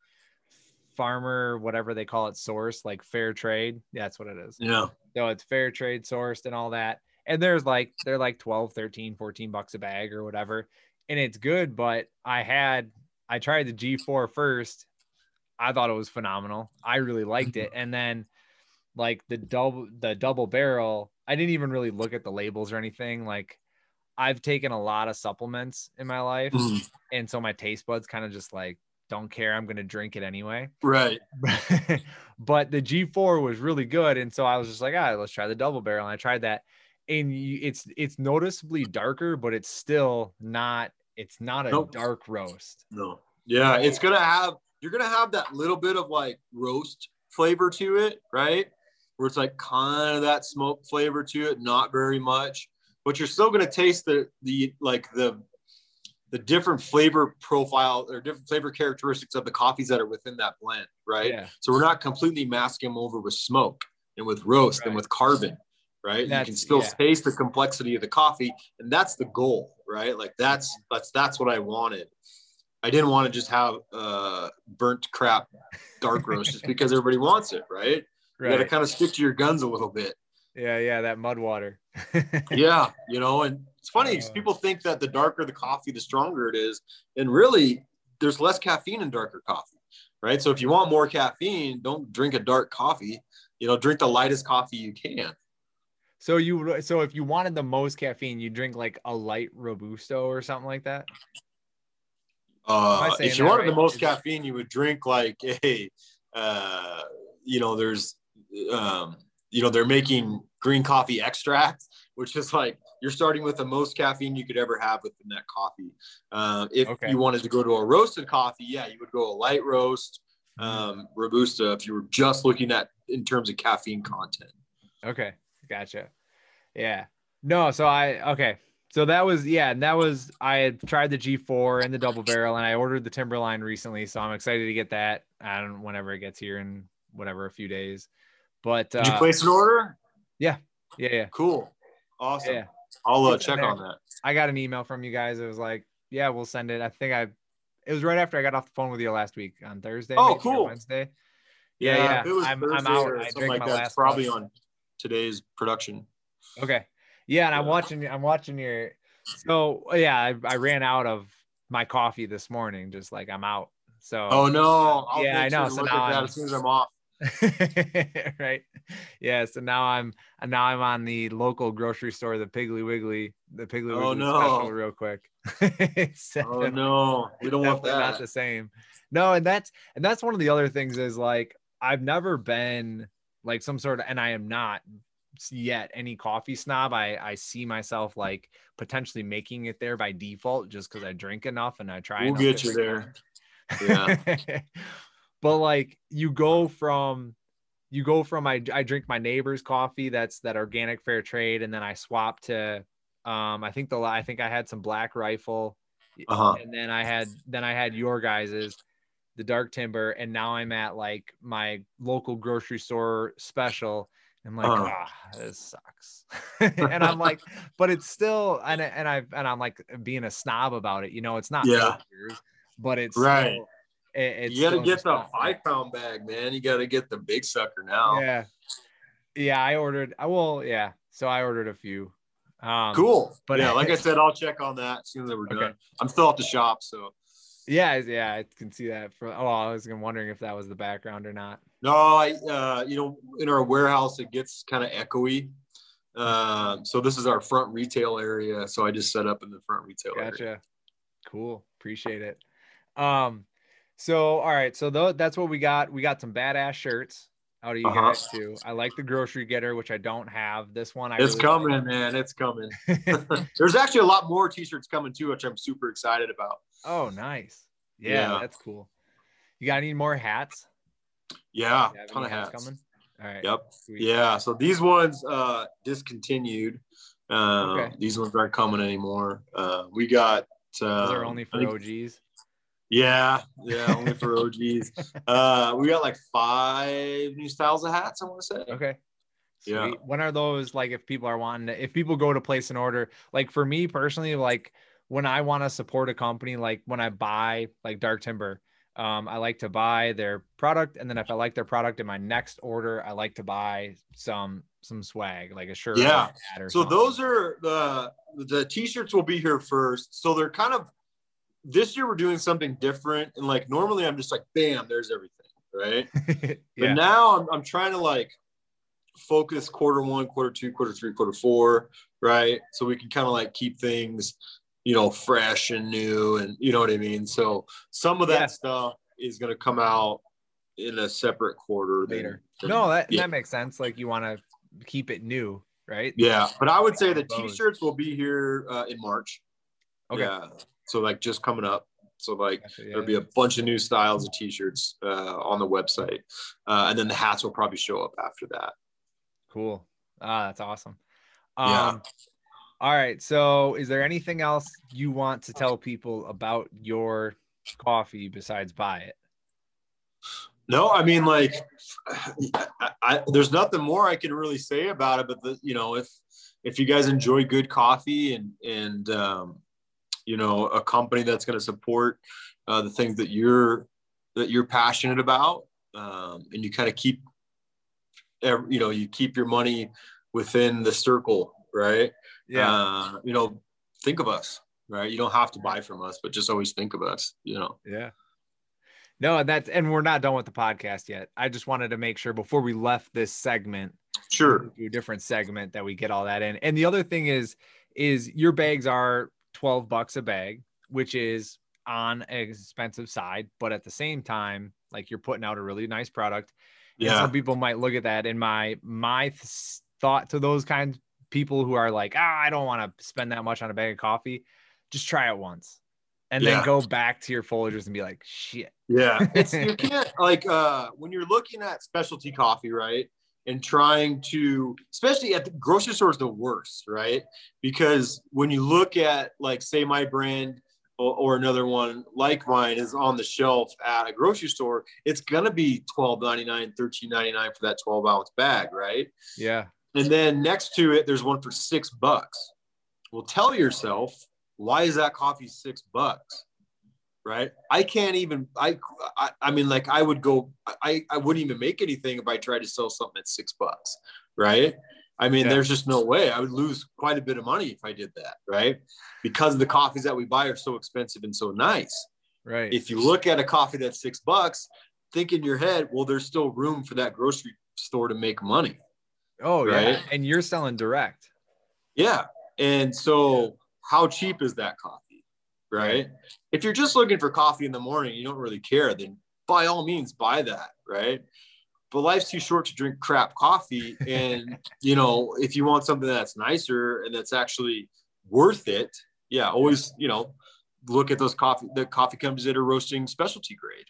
farmer, whatever they call it, source, like fair trade. Yeah, that's what it is. Yeah. So it's fair trade sourced and all that. And there's like, they're like 12, 13, 14 bucks a bag or whatever. And it's good. But I tried the G4 first. I thought it was phenomenal. I really liked it. And then like the double barrel, I didn't even really look at the labels or anything. Like I've taken a lot of supplements in my life. And so my taste buds kind of just like don't care, I'm going to drink it anyway. Right. But the G4 was really good. And so I was just like, all right, let's try the double barrel. And I tried that, and it's noticeably darker, but it's still not, it's not a dark roast. No. Yeah. It's going to have, you're going to have that little bit of like roast flavor to it. Right. Where it's like kind of that smoke flavor to it. Not very much, but you're still going to taste the different flavor profile or different flavor characteristics of the coffees that are within that blend, right? Yeah. So we're not completely masking them over with smoke and with roast and with carbon, right? You can still taste the complexity of the coffee, and that's the goal, right? Like that's what I wanted. I didn't want to just have burnt crap dark roast just because everybody wants it, right? You got to kind of stick to your guns a little bit. Yeah, that mud water. Yeah, you know, and it's funny because people think that the darker the coffee, the stronger it is. And really, there's less caffeine in darker coffee, right? So if you want more caffeine, don't drink a dark coffee. You know, drink the lightest coffee you can. So so if you wanted the most caffeine, you drink like a light Robusta or something like that? If you wanted the most caffeine, you would drink like a, you know, there's, you know, they're making green coffee extract, which is like you're starting with the most caffeine you could ever have within that coffee. If you wanted to go to a roasted coffee, you would go a light roast, Robusta, if you were just looking at in terms of caffeine content. Okay. Gotcha. Yeah. No. So that was, and that was, I had tried the G4 and the double barrel, and I ordered the Timberline recently. So I'm excited to get that. Whenever it gets here in whatever, a few days. But did you place an order? Yeah. Cool. Awesome. Yeah. I'll check on that. I got an email from you guys. It was like, yeah, we'll send it. I think it was right after I got off the phone with you last week on Thursday. Oh, cool. Wednesday. Yeah. It was I'm out. I drink my last probably lunch. On today's production. Okay. Yeah. And I'm watching your, so yeah, I ran out of my coffee this morning, just like I'm out. So, oh no. I know. So now as soon as I'm off. Right. Yeah. So now I'm on the local grocery store, the Piggly Wiggly special real quick. Oh no, we don't want that. Not the same. No, and that's one of the other things is like I've never been like some sort of, and I am not yet any coffee snob. I see myself like potentially making it there by default just because I drink enough and I try. We'll get you there. Yeah. But like you go from I drink my neighbor's coffee, that's that organic fair trade, and then I swap to I think I had some Black Rifle, and then I had your guys's, the Dark Timber, and now I'm at like my local grocery store special. I'm like, this sucks. And I'm like, but it's still, and I'm like being a snob about it, you know, it's not majors, but it's right. Still, you got to get the 5-pound bag, man. You got to get the big sucker now. Yeah. So I ordered a few. Cool. But yeah, like I said, I'll check on that as soon as we're done. I'm still at the shop, so. Yeah, I can see that. I was wondering if that was the background or not. No, you know, in our warehouse it gets kind of echoey. So this is our front retail area. So I just set up in the front retail area. Gotcha. Cool. Appreciate it. So, all right. So that's what we got. We got some badass shirts out of you guys too. I like the grocery getter, which I don't have. This one, It's coming. There's actually a lot more t-shirts coming too, which I'm super excited about. Oh, nice. Yeah. That's cool. You got any more hats? Yeah. A ton of hats coming. All right. Yep. Sweet. Yeah. So these ones, discontinued. These ones aren't coming anymore. We got, those are only for OGs. Yeah, only for OGs. We got like 5 new styles of hats, I want to say. Okay. Sweet. Yeah. When are those, like, if people go to place an order, like for me personally, like when I want to support a company, like when I buy like Dark Timber, I like to buy their product. And then if I like their product in my next order, I like to buy some swag, like a shirt. Yeah. Or so something. Those are the t-shirts will be here first. So they're kind of, this year we're doing something different, and like normally I'm just like bam, there's everything, right? But now I'm trying to like focus Q1, Q2, Q3, Q4, right? So we can kind of like keep things, you know, fresh and new, and you know what I mean? So some of that stuff is going to come out in a separate quarter later. That makes sense. Like, you want to keep it new, right? Yeah. But I would say the t-shirts will be here in March. Okay. Yeah. So like just coming up. So like there'll be a bunch of new styles of t-shirts on the website. And then the hats will probably show up after that. Cool. That's awesome. All right. So is there anything else you want to tell people about your coffee besides buy it? No, I mean, like, I there's nothing more I can really say about it, but if you guys enjoy good coffee and a company that's going to support the things that you're passionate about, and you kind of keep, you keep your money within the circle, right? Yeah. Think of us, right? You don't have to buy from us, but just always think of us, Yeah. No, and we're not done with the podcast yet. I just wanted to make sure before we left this segment, sure, a different segment, that we get all that in. And the other thing is your bags are $12 a bag, which is on an expensive side, but at the same time, like, you're putting out a really nice product. Yeah. And some people might look at that, and my thought to those kinds of people who are like, I don't want to spend that much on a bag of coffee, just try it once and then go back to your Folgers and be like, shit. Yeah. You can't, like, when you're looking at specialty coffee, right, and trying to, especially at the grocery store, is the worst, right? Because when you look at, like, say my brand or another one like mine is on the shelf at a grocery store, it's going to be $12.99, $13.99 for that 12-ounce bag, right? Yeah. And then next to it, there's one for $6. Well, tell yourself, why is that coffee $6? Right? I can't even, I mean, like, I would go, I wouldn't even make anything if I tried to sell something at $6, right? I mean, there's just no way. I would lose quite a bit of money if I did that, right? Because the coffees that we buy are so expensive and so nice, right? If you look at a coffee that's $6, think in your head, well, there's still room for that grocery store to make money. Oh, right? Yeah. And you're selling direct. Yeah. And so how cheap is that coffee? Right? If you're just looking for coffee in the morning, you don't really care, then by all means buy that, right? But life's too short to drink crap coffee. And, if you want something that's nicer and that's actually worth it, always, look at those coffee companies that are roasting specialty grade.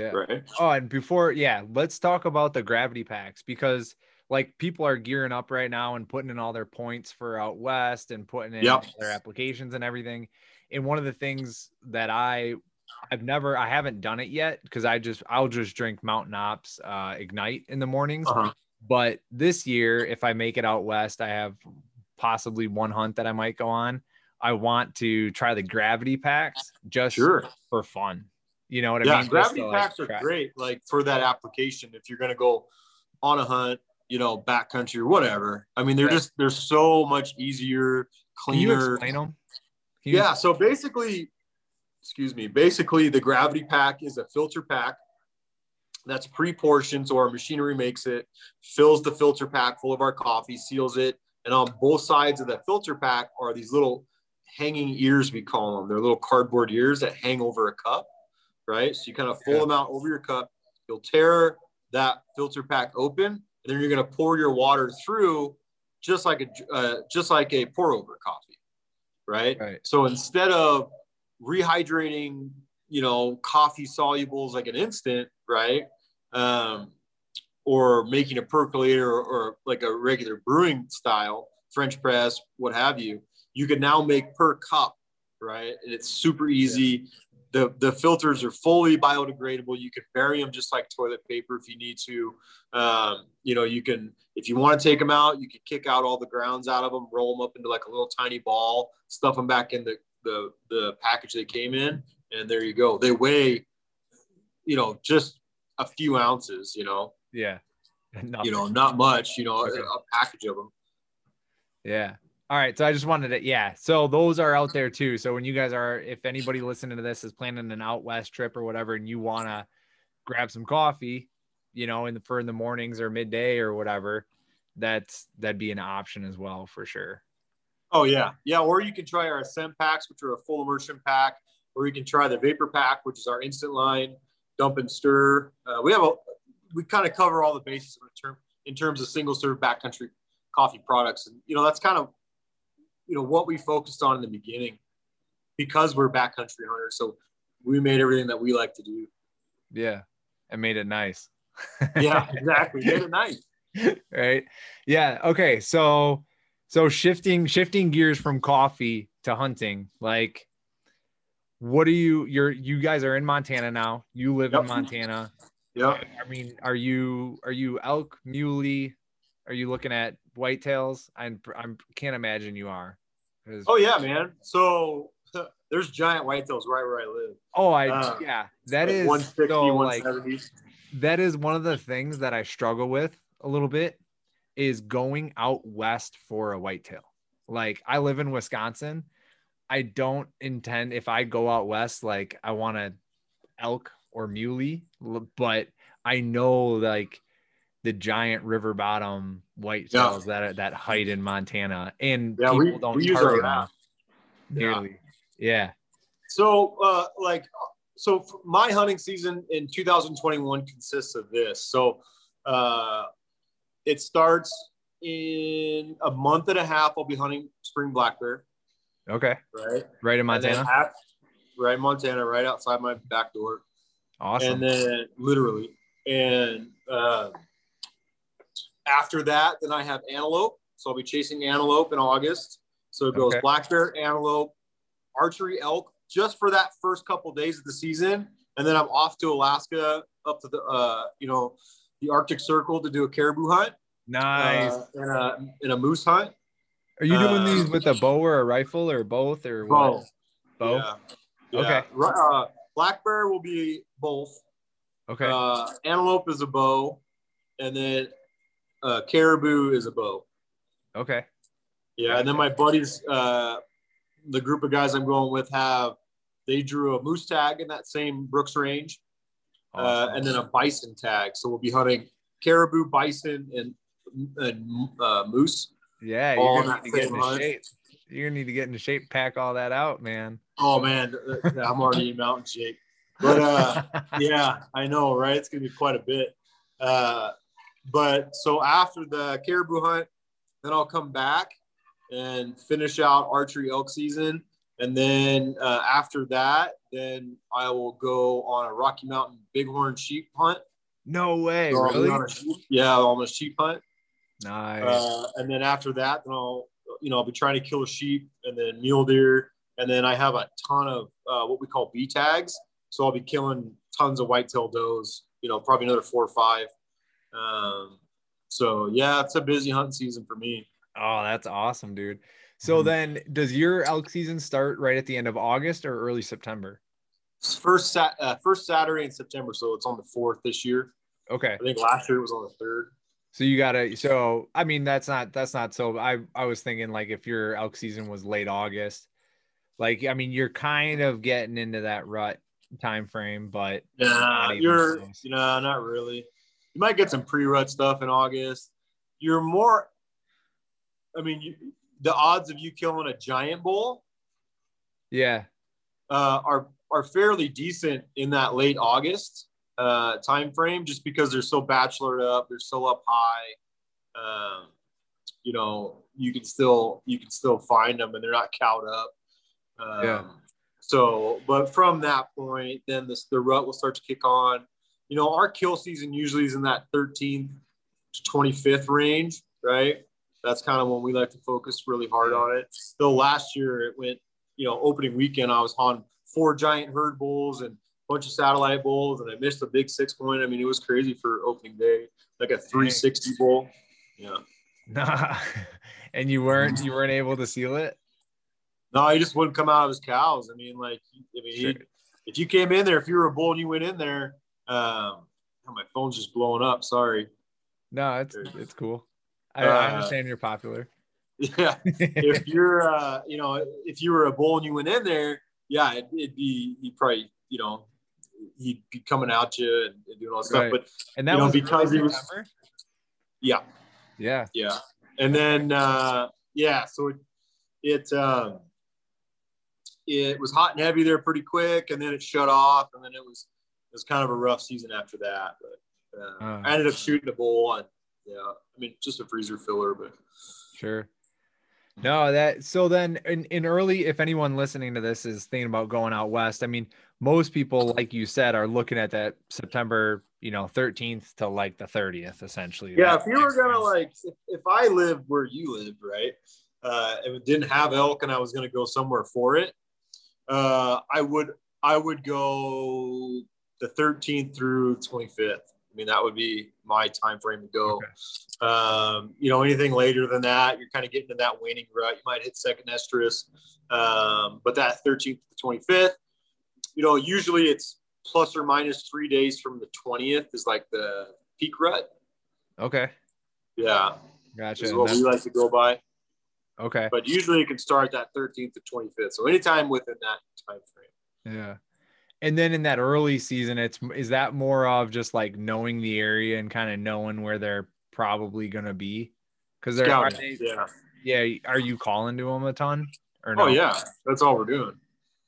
Yeah. Right. Oh, and before, let's talk about the Gravity Packs, because, like, people are gearing up right now and putting in all their points for out West and putting in their applications and everything. And one of the things that I haven't done it yet, because I'll just drink Mountain Ops Ignite in the mornings. Uh-huh. But this year, if I make it out West, I have possibly one hunt that I might go on. I want to try the Gravity Packs just for fun. You know what I mean? Gravity Packs are great, like, for that application. If you're going to go on a hunt, backcountry or whatever. I mean, they're so much easier, cleaner. Can you explain them? Yeah. So basically the Gravity Pack is a filter pack that's pre-portioned. So our machinery makes it, fills the filter pack full of our coffee, seals it. And on both sides of that filter pack are these little hanging ears, we call them. They're little cardboard ears that hang over a cup, right? So you kind of fold them out over your cup. You'll tear that filter pack open, and then you're going to pour your water through, just like a pour over coffee. Right. So instead of rehydrating, coffee solubles like an instant, right? Or making a percolator or like a regular brewing style, French press, what have you, you can now make per cup, right? And it's super easy. The filters are fully biodegradable. You can bury them just like toilet paper if you need to. You can, if you want to take them out, you can kick out all the grounds out of them, roll them up into like a little tiny ball, stuff them back in the package they came in, and there you go. They weigh, just a few ounces, Yeah. Nothing. Not much, a package of them. Yeah. All right. So I just wanted to, so those are out there too. So when you guys are, if anybody listening to this is planning an out West trip or whatever, and you want to grab some coffee, in the mornings or midday or whatever, that'd be an option as well, for sure. Oh yeah. Yeah. Or you can try our Ascent Packs, which are a full immersion pack, or you can try the Vapor Pack, which is our instant line. dump and stir. We kind of cover all the bases in terms of single serve backcountry coffee products. And, you know, that's kind of, you know, what we focused on in the beginning because we're backcountry hunters. So we made everything that we like to do. Yeah. And made it nice. Yeah, exactly. Made it nice. Right. Yeah. Okay. So shifting gears from coffee to hunting, like, what do you guys are in Montana now. You live in Montana. Yeah. I mean, are you elk, muley? Are you looking at whitetails? I can't imagine you are. Oh yeah, man. So there's giant whitetails right where I live. Oh, yeah. That is 160, so, 170. Like, that is one of the things that I struggle with a little bit is going out west for a whitetail. Like, I live in Wisconsin. I don't intend, if I go out west, like, I want an elk or muley, but I know, like, the giant river bottom whitetails that are that height in Montana, and people don't target them nearly. Yeah. So, so my hunting season in 2021 consists of this. So, it starts in a month and a half. I'll be hunting spring black bear. Okay. Right in Montana. Right in Montana, right outside my back door. Awesome. And then literally, and after that, then I have antelope. So I'll be chasing antelope in August. So it goes black bear, antelope, archery elk, just for that first couple of days of the season. And then I'm off to Alaska, up to the the Arctic Circle to do a caribou hunt. Nice. And a moose hunt. Are you doing these with a bow or a rifle or both or what? Bow. Yeah. Okay. Black bear will be both. Okay. Antelope is a bow, and then caribou is a bow. Okay. Yeah, and then my buddies, the group of guys I'm going with they drew a moose tag in that same Brooks Range, awesome. And then a bison tag. So we'll be hunting caribou, bison, and moose. Yeah, you're gonna need to get into shape. You're gonna need to get into shape, pack all that out, man. Oh man, I'm already in mountain shape. But yeah, I know, right? It's gonna be quite a bit. But so after the caribou hunt, then I'll come back and finish out archery elk season. And then after that, then I will go on a Rocky Mountain bighorn sheep hunt. No way, so really? On a sheep hunt. Nice. And then after that, then I'll be trying to kill sheep and then mule deer. And then I have a ton of what we call B tags. So I'll be killing tons of whitetail does, probably another 4 or 5. So yeah, it's a busy hunting season for me. Oh, that's awesome, dude. So then does your elk season start right at the end of August or early September? It's first Saturday in September. So it's on the 4th this year. Okay. I think last year it was on the 3rd. So I mean, that's not so I was thinking, like, if your elk season was late August, like, I mean, you're kind of getting into that rut time frame, but not really. You might get some pre-rut stuff in August. The odds of you killing a giant bull are fairly decent in that late August time frame, just because they're so bachelored up, they're so up high. You can still find them and they're not cowed up. So, but from that point, then the rut will start to kick on. Our kill season usually is in that 13th to 25th range, right? That's kind of when we like to focus really hard on it. Though last year it went, opening weekend, I was on 4 giant herd bulls and a bunch of satellite bulls, and I missed a big 6-point. I mean, it was crazy for opening day, like a 360 bull. Yeah. Nah. And you weren't able to seal it? No, he just wouldn't come out of his cows. I mean, if you came in there, if you were a bull and you went in there, my phone's just blowing up. Sorry. No, it's cool. I understand you're popular. Yeah. If you're, if you were a bull and you went in there, yeah, he'd be coming at you and doing all that stuff. But, and that was because he was. Yeah. Yeah. Yeah. And then, so it was hot and heavy there pretty quick, and then it shut off, and then it was was kind of a rough season after that, but I ended up shooting a bull on, I mean, just a freezer filler, but sure. No, that, so then in early, if anyone listening to this is thinking about going out west, I mean, most people, like you said, are looking at that September, 13th to like the 30th, essentially. Yeah. If you were going to like, if I lived where you lived, right. And didn't have elk and I was going to go somewhere for it. I would go the 13th through 25th. I mean, that would be my time frame to go. Okay. Anything later than that, you're kind of getting in that waning rut. You might hit second estrus, but that 13th to the 25th, usually it's plus or minus 3 days from the 20th is like the peak rut. Okay. Yeah. Gotcha. Is what we like to go by. Okay. But usually you can start that 13th to 25th. So anytime within that time frame. Yeah. And then in that early season, is that more of just like knowing the area and kind of knowing where they're probably going to be? Because they're Are you calling to them a ton or no? Oh yeah, that's all we're doing.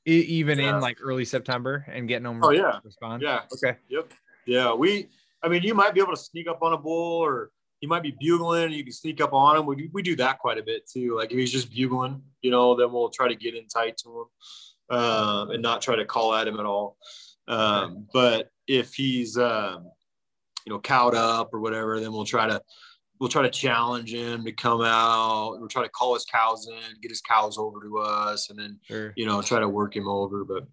In like early September and getting them. Oh yeah. Respond. Yeah. Okay. Yep. Yeah. You might be able to sneak up on a bull, or you might be bugling and you can sneak up on him. We do that quite a bit too. Like if he's just bugling, then we'll try to get in tight to him. And not try to call at him at all. But if he's, cowed up or whatever, then we'll try to challenge him to come out. We'll try to call his cows in, get his cows over to us, and then, try to work him over. But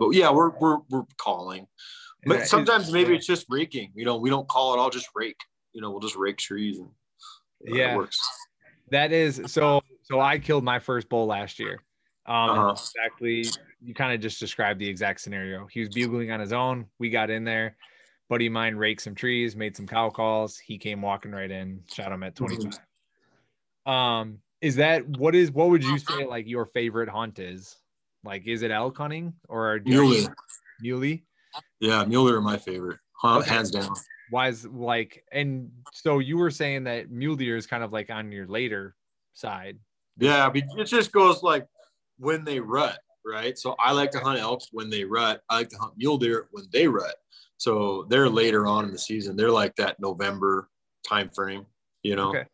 we're calling, but sometimes maybe it's just raking, we don't call it all, just rake, we'll just rake trees. And it works. That is. So I killed my first bull last year. Exactly. You kind of just described the exact scenario. He was bugling on his own. We got in there. Buddy of mine raked some trees, made some cow calls. He came walking right in, shot him at 25. Mm-hmm. What would you say like your favorite hunt is? Like, is it elk hunting or muley? Yeah, muley are my favorite. Hands down. Why is like, and so you were saying that muley is kind of like on your later side. Yeah, it just goes like when they rut, right? So I like to hunt elk when they rut. I like to hunt mule deer when they rut. So they're later on in the season. They're like that November time frame, Okay.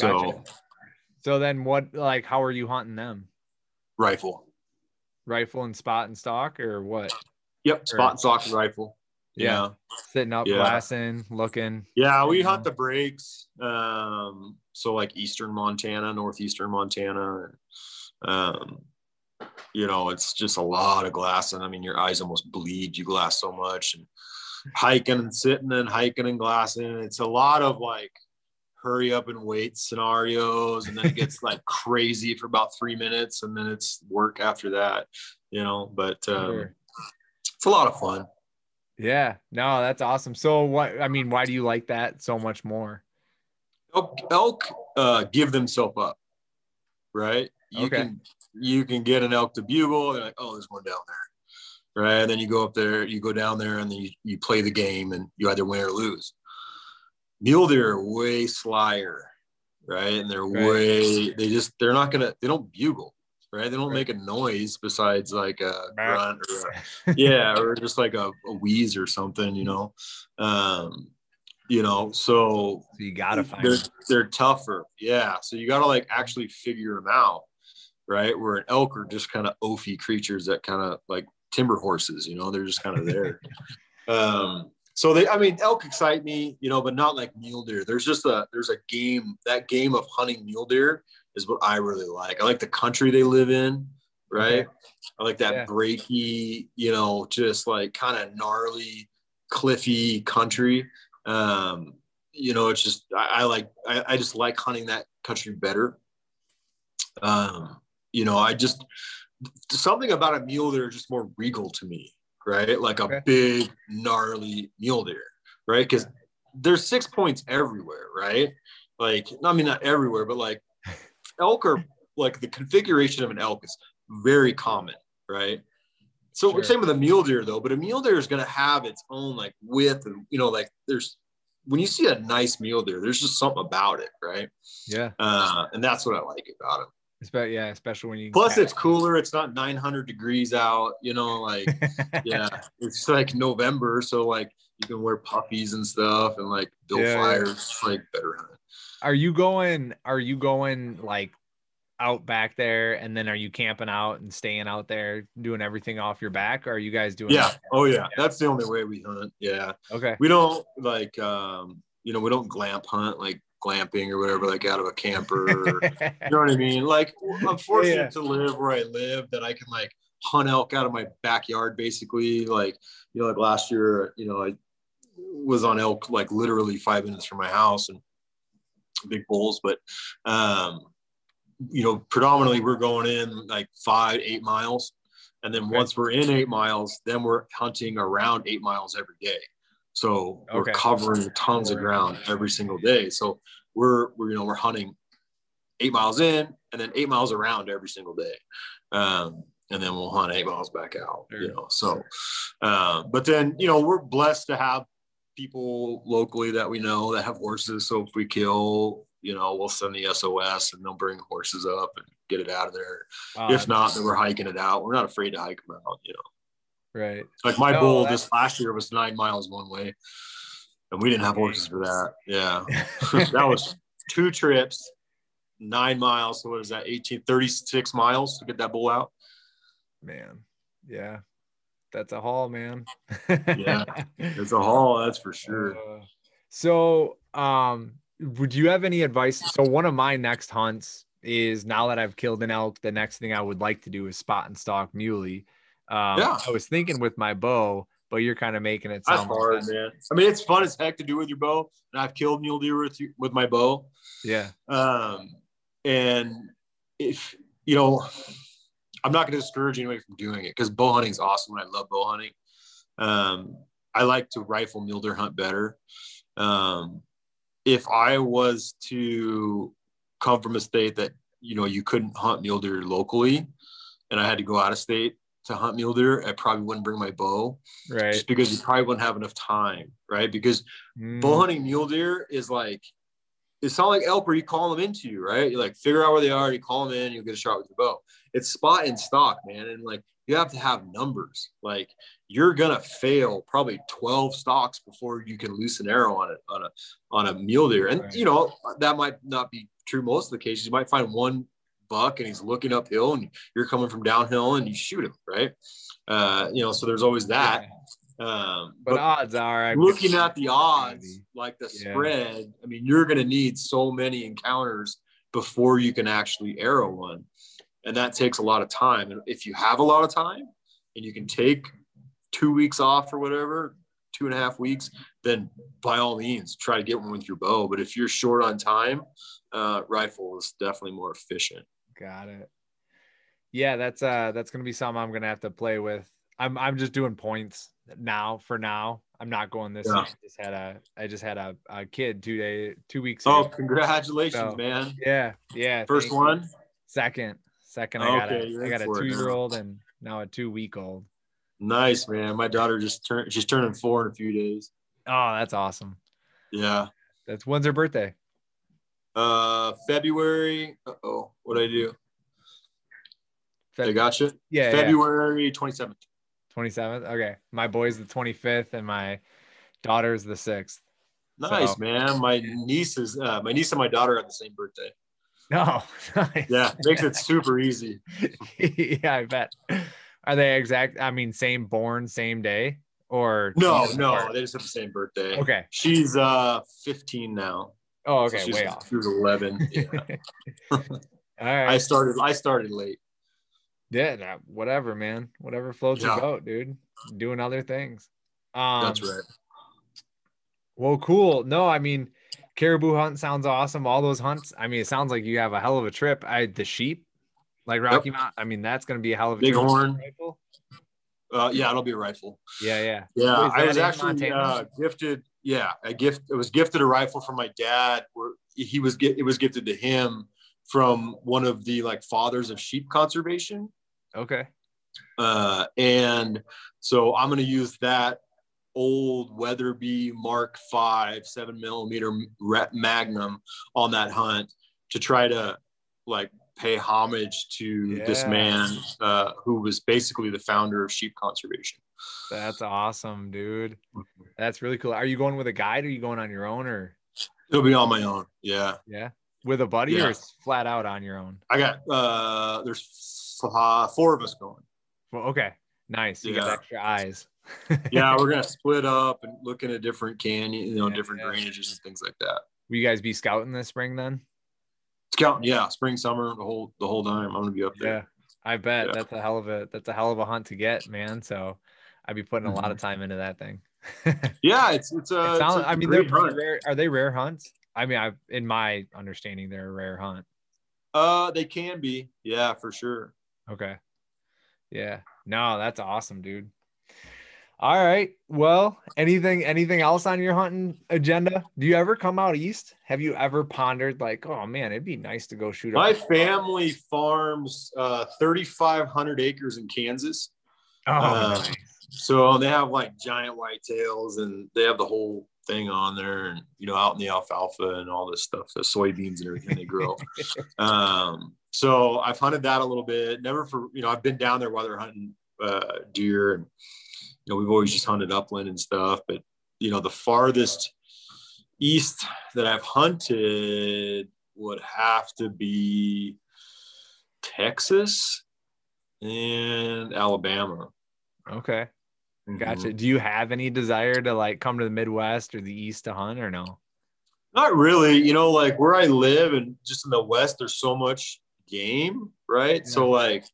Gotcha. So then how are you hunting them? Rifle and spot and stock or what? Yep, spot and stock and rifle. Yeah. Sitting up, glassing, looking. Yeah, we hunt the breaks. So like eastern Montana, northeastern Montana. It's just a lot of glassing. I mean, your eyes almost bleed. You glass so much, and hiking and sitting and hiking and glassing. It's a lot of like hurry up and wait scenarios. And then it gets like crazy for about 3 minutes, and then it's work after that, but, it's a lot of fun. Yeah, no, that's awesome. So why do you like that so much more? Elk give themselves up, right? You can get an elk to bugle. They're like, oh, there's one down there, right? And then you go up there, you go down there, and then you play the game, and you either win or lose. Mule deer are way slyer, right? And they're they don't bugle, right? They don't make a noise besides like a grunt or or just like a wheeze or something, So you gotta find them. They're tougher. Yeah. So you gotta like actually figure them out. Right. Where an elk are just kind of oafy creatures that kind of like timber horses, they're just kind of there. Elk excite me, but not like mule deer. There's a game, that game of hunting mule deer is what I really like. I like the country they live in. Right. Okay. I like that breaky, just like kind of gnarly, cliffy country. It's just, I just like hunting that country better. Something about a mule deer just more regal to me, right? Like a big gnarly mule deer, right? Because there's 6 points everywhere, right? Like, I mean, not everywhere, but like elk are like the configuration of an elk is very common, right? So we're same with a mule deer though, but a mule deer is going to have its own like width and, when you see a nice mule deer, there's just something about it, right? Yeah. And that's what I like about it. Especially when you plus it's cooler, it's not 900 degrees out, you know, like yeah, it's like November, so like you can wear puffies and stuff and like build fires, like better hunt. Are you going like out back there, and then are you camping out and staying out there doing everything off your back, or are you guys doing that? Oh yeah, that's the only way we hunt. Yeah, okay. We don't like you know, we don't glamp hunt, like glamping or whatever, like out of a camper or, you know what I mean, like I'm fortunate to live where I live that I can like hunt elk out of my backyard basically, like, you know, like last year, you know, I was on elk like literally 5 minutes from my house and big bulls, but you know, predominantly we're going in like 5-8 miles, and then once we're in 8 miles, then we're hunting around 8 miles every day. So we're covering tons of ground every single day. So we're, you know, we're hunting 8 miles in and then 8 miles around every single day. And then we'll hunt 8 miles back out, you know? So, but then, you know, we're blessed to have people locally that we know that have horses. So if we kill, you know, we'll send the SOS and they'll bring horses up and get it out of there. If not, then we're hiking it out. We're not afraid to hike them out, you know? Right. Like my bull this last year was 9 miles one way, and we didn't have horses for that. Yeah. That was 2 trips, 9 miles. So what is that? 36 miles to get that bull out. Man. Yeah. That's a haul, man. Yeah. It's a haul. That's for sure. So would you have any advice? So one of my next hunts is, now that I've killed an elk, the next thing I would like to do is spot and stalk muley. I was thinking with my bow, but you're kind of making it sound hard, man. I mean, it's fun as heck to do with your bow, and I've killed mule deer with my bow. Yeah. And if you know, I'm not going to discourage anybody from doing it, because bow hunting is awesome, and I love bow hunting. I like to rifle mule deer hunt better. If I was to come from a state that, you know, you couldn't hunt mule deer locally, and I had to go out of state to hunt mule deer, I probably wouldn't bring my bow, right? Just because you probably wouldn't have enough time, right? Because bow hunting mule deer is like, it's not like elk where you call them into you, right? You like figure out where they are, you call them in, you'll get a shot with your bow. It's spot and stalk, man, and like you have to have numbers. Like you're gonna fail probably 12 stalks before you can loose an arrow on a mule deer, and right. You know, that might not be true most of the cases. You might find one buck and he's looking uphill and you're coming from downhill and you shoot him, right? You know, so there's always that. But odds are, I'm looking at the odds, like the spread, I mean, you're going to need so many encounters before you can actually arrow one, and that takes a lot of time. And if you have a lot of time and you can take 2 weeks off or whatever, 2.5 weeks, then by all means try to get one with your bow. But if you're short on time, rifle is definitely more efficient. Got it. Yeah, that's gonna be something I'm gonna have to play with. I'm just doing points now. For now, I'm not going this. Yeah. I just had a kid 2 weeks ago. Oh, congratulations, so, man! Yeah. First one? Second. I got a 2-year-old and now a 2-week-old. Nice, man. My daughter she's turning 4 in a few days. Oh, that's awesome. Yeah. That's when's her birthday? February. What'd I do? I gotcha. Yeah. February 27th. 27th. Okay. My boy's the 25th and my daughter's the 6th. Nice, man. My niece and my daughter have the same birthday. No. Nice. Yeah. Makes it super easy. Yeah, I bet. Are they exact? I mean, same born, same day, or no? They just have the same birthday. Okay, she's 15 now. Oh, okay, so she's way off. She was 11. Yeah. All right. I started late. Yeah, whatever, man. Whatever floats your boat, dude. Doing other things. That's right. Well, cool. No, I mean, caribou hunt sounds awesome. All those hunts. I mean, it sounds like you have a hell of a trip. The sheep. Like Rocky Mountain, I mean, that's going to be a hell of a bighorn rifle. Yeah, it'll be a rifle. Yeah. I was actually gifted. Yeah, it was gifted a rifle from my dad. It was gifted to him from one of the like fathers of sheep conservation. Okay. And so I'm going to use that old Weatherby Mark 5 7mm Magnum on that hunt to try to like pay homage to this man who was basically the founder of sheep conservation. That's awesome, dude. That's really cool. Are you going with a guide? Or are you going on your own, or? It'll be on my own. Yeah. Yeah. With a buddy or flat out on your own? I got, there's four of us going. Well, okay. Nice. You got extra eyes. Yeah. We're going to split up and looking at different canyons, you know, different drainages and things like that. Will you guys be scouting this spring then? Scouting, yeah, spring, summer, the whole time. I'm gonna be up there. Yeah, I bet. That's a hell of a hunt to get, man. So I'd be putting a lot of time into that thing. Yeah, I mean, they're pretty rare. Are they rare hunts? I mean, in my understanding, they're a rare hunt. They can be, yeah, for sure. Okay. Yeah. No, that's awesome, dude. All right. Well, anything else on your hunting agenda? Do you ever come out east? Have you ever pondered like, oh man, it'd be nice to go shoot? My family farms 3,500 acres in Kansas. Oh, nice. So they have like giant whitetails, and they have the whole thing on there, and you know, out in the alfalfa and all this stuff, the soybeans and everything they grow. So I've hunted that a little bit. Never for, you know, I've been down there while they're hunting deer and. You know, we've always just hunted upland and stuff, but you know, the farthest east that I've hunted would have to be Texas and Alabama. Okay. Gotcha. Do you have any desire to like come to the Midwest or the East to hunt, or no? Not really. You know, like where I live and just in the West, there's so much game, right? Yeah. So like,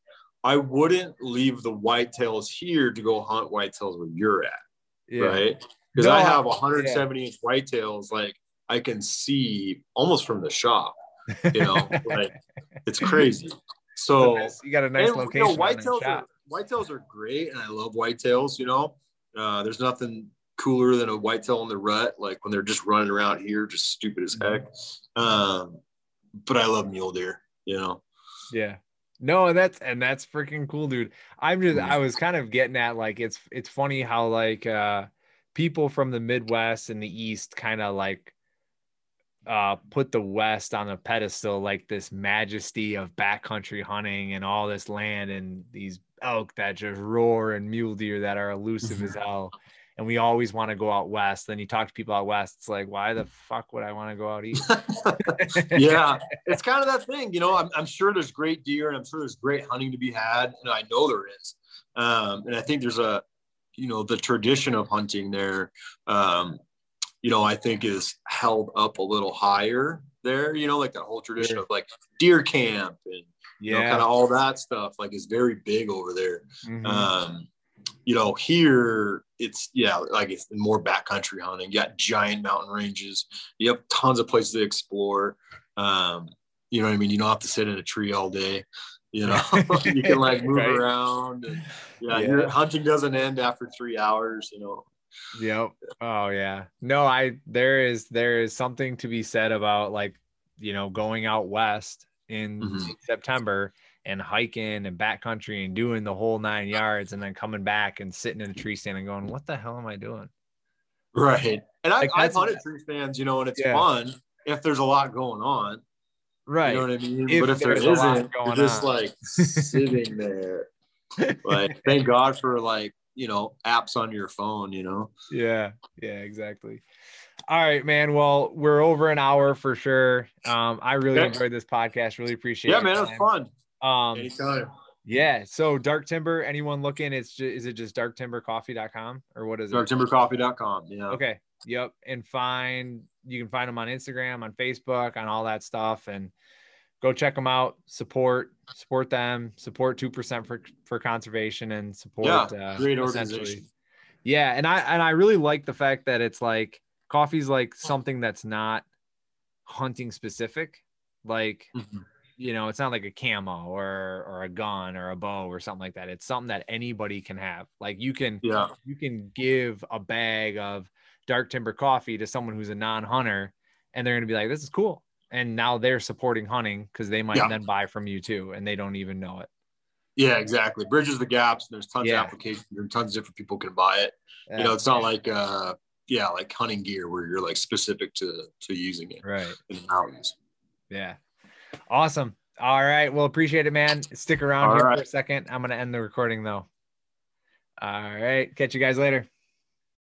I wouldn't leave the whitetails here to go hunt whitetails where you're at, right? Because I have 170-inch whitetails, like I can see almost from the shop, you know, like it's crazy. So you got a nice location. You know, whitetails are great, and I love whitetails. You know, there's nothing cooler than a whitetail in the rut, like when they're just running around here, just stupid as heck. But I love mule deer, you know. Yeah. No, that's freaking cool, dude. I was kind of getting at like, it's funny how like, people from the Midwest and the East kind of like, put the West on a pedestal, like this majesty of backcountry hunting and all this land and these elk that just roar and mule deer that are elusive as hell. And we always want to go out West. Then you talk to people out West, it's like, why the fuck would I want to go out East? Yeah. It's kind of that thing, you know, I'm sure there's great deer and I'm sure there's great hunting to be had. And I know there is. And I think there's a, you know, the tradition of hunting there, you know, I think is held up a little higher there, you know, like that whole tradition of like deer camp and, you know, kind of all that stuff, like is very big over there. You know, here it's, like it's more backcountry hunting. You got giant mountain ranges. You have tons of places to explore. You know what I mean? You don't have to sit in a tree all day, you know, you can like move around. And, your hunting doesn't end after 3 hours, you know? Yep. Oh yeah. No, there is something to be said about like, you know, going out West in September and hiking and backcountry and doing the whole 9 yards and then coming back and sitting in a tree stand and going, what the hell am I doing? Right. And like, I've hunted tree stands, you know, and it's fun if there's a lot going on. Right. You know what I mean? But if there isn't, you're just like sitting there. Like, thank God for like, you know, apps on your phone, you know? Yeah. Yeah, exactly. All right, man. Well, we're over an hour for sure. I really enjoyed this podcast. Really appreciate it. Yeah, man. It was fun. Anytime. Yeah. So Dark Timber, anyone looking, is it just darktimbercoffee.com or what is it? Darktimbercoffee.com. Yeah. Okay. Yep. And you can find them on Instagram, on Facebook, on all that stuff, and go check them out. Support them, support 2% for conservation, and support, great organization. Yeah. And I really like the fact that it's like coffee's like something that's not hunting specific. Like, you know, it's not like a camo or a gun or a bow or something like that. It's something that anybody can have. Like you can give a bag of Dark Timber coffee to someone who's a non-hunter, and they're going to be like, this is cool. And now they're supporting hunting because they might then buy from you too. And they don't even know it. Yeah, exactly. Bridges the gaps. And there's tons of applications. There's tons of different people can buy it. You know, it's not like, like hunting gear where you're like specific to using it. Right. And values. Yeah. Awesome. All right. Well, appreciate it, man. Stick around here for a second. I'm going to end the recording, though. All right. Catch you guys later.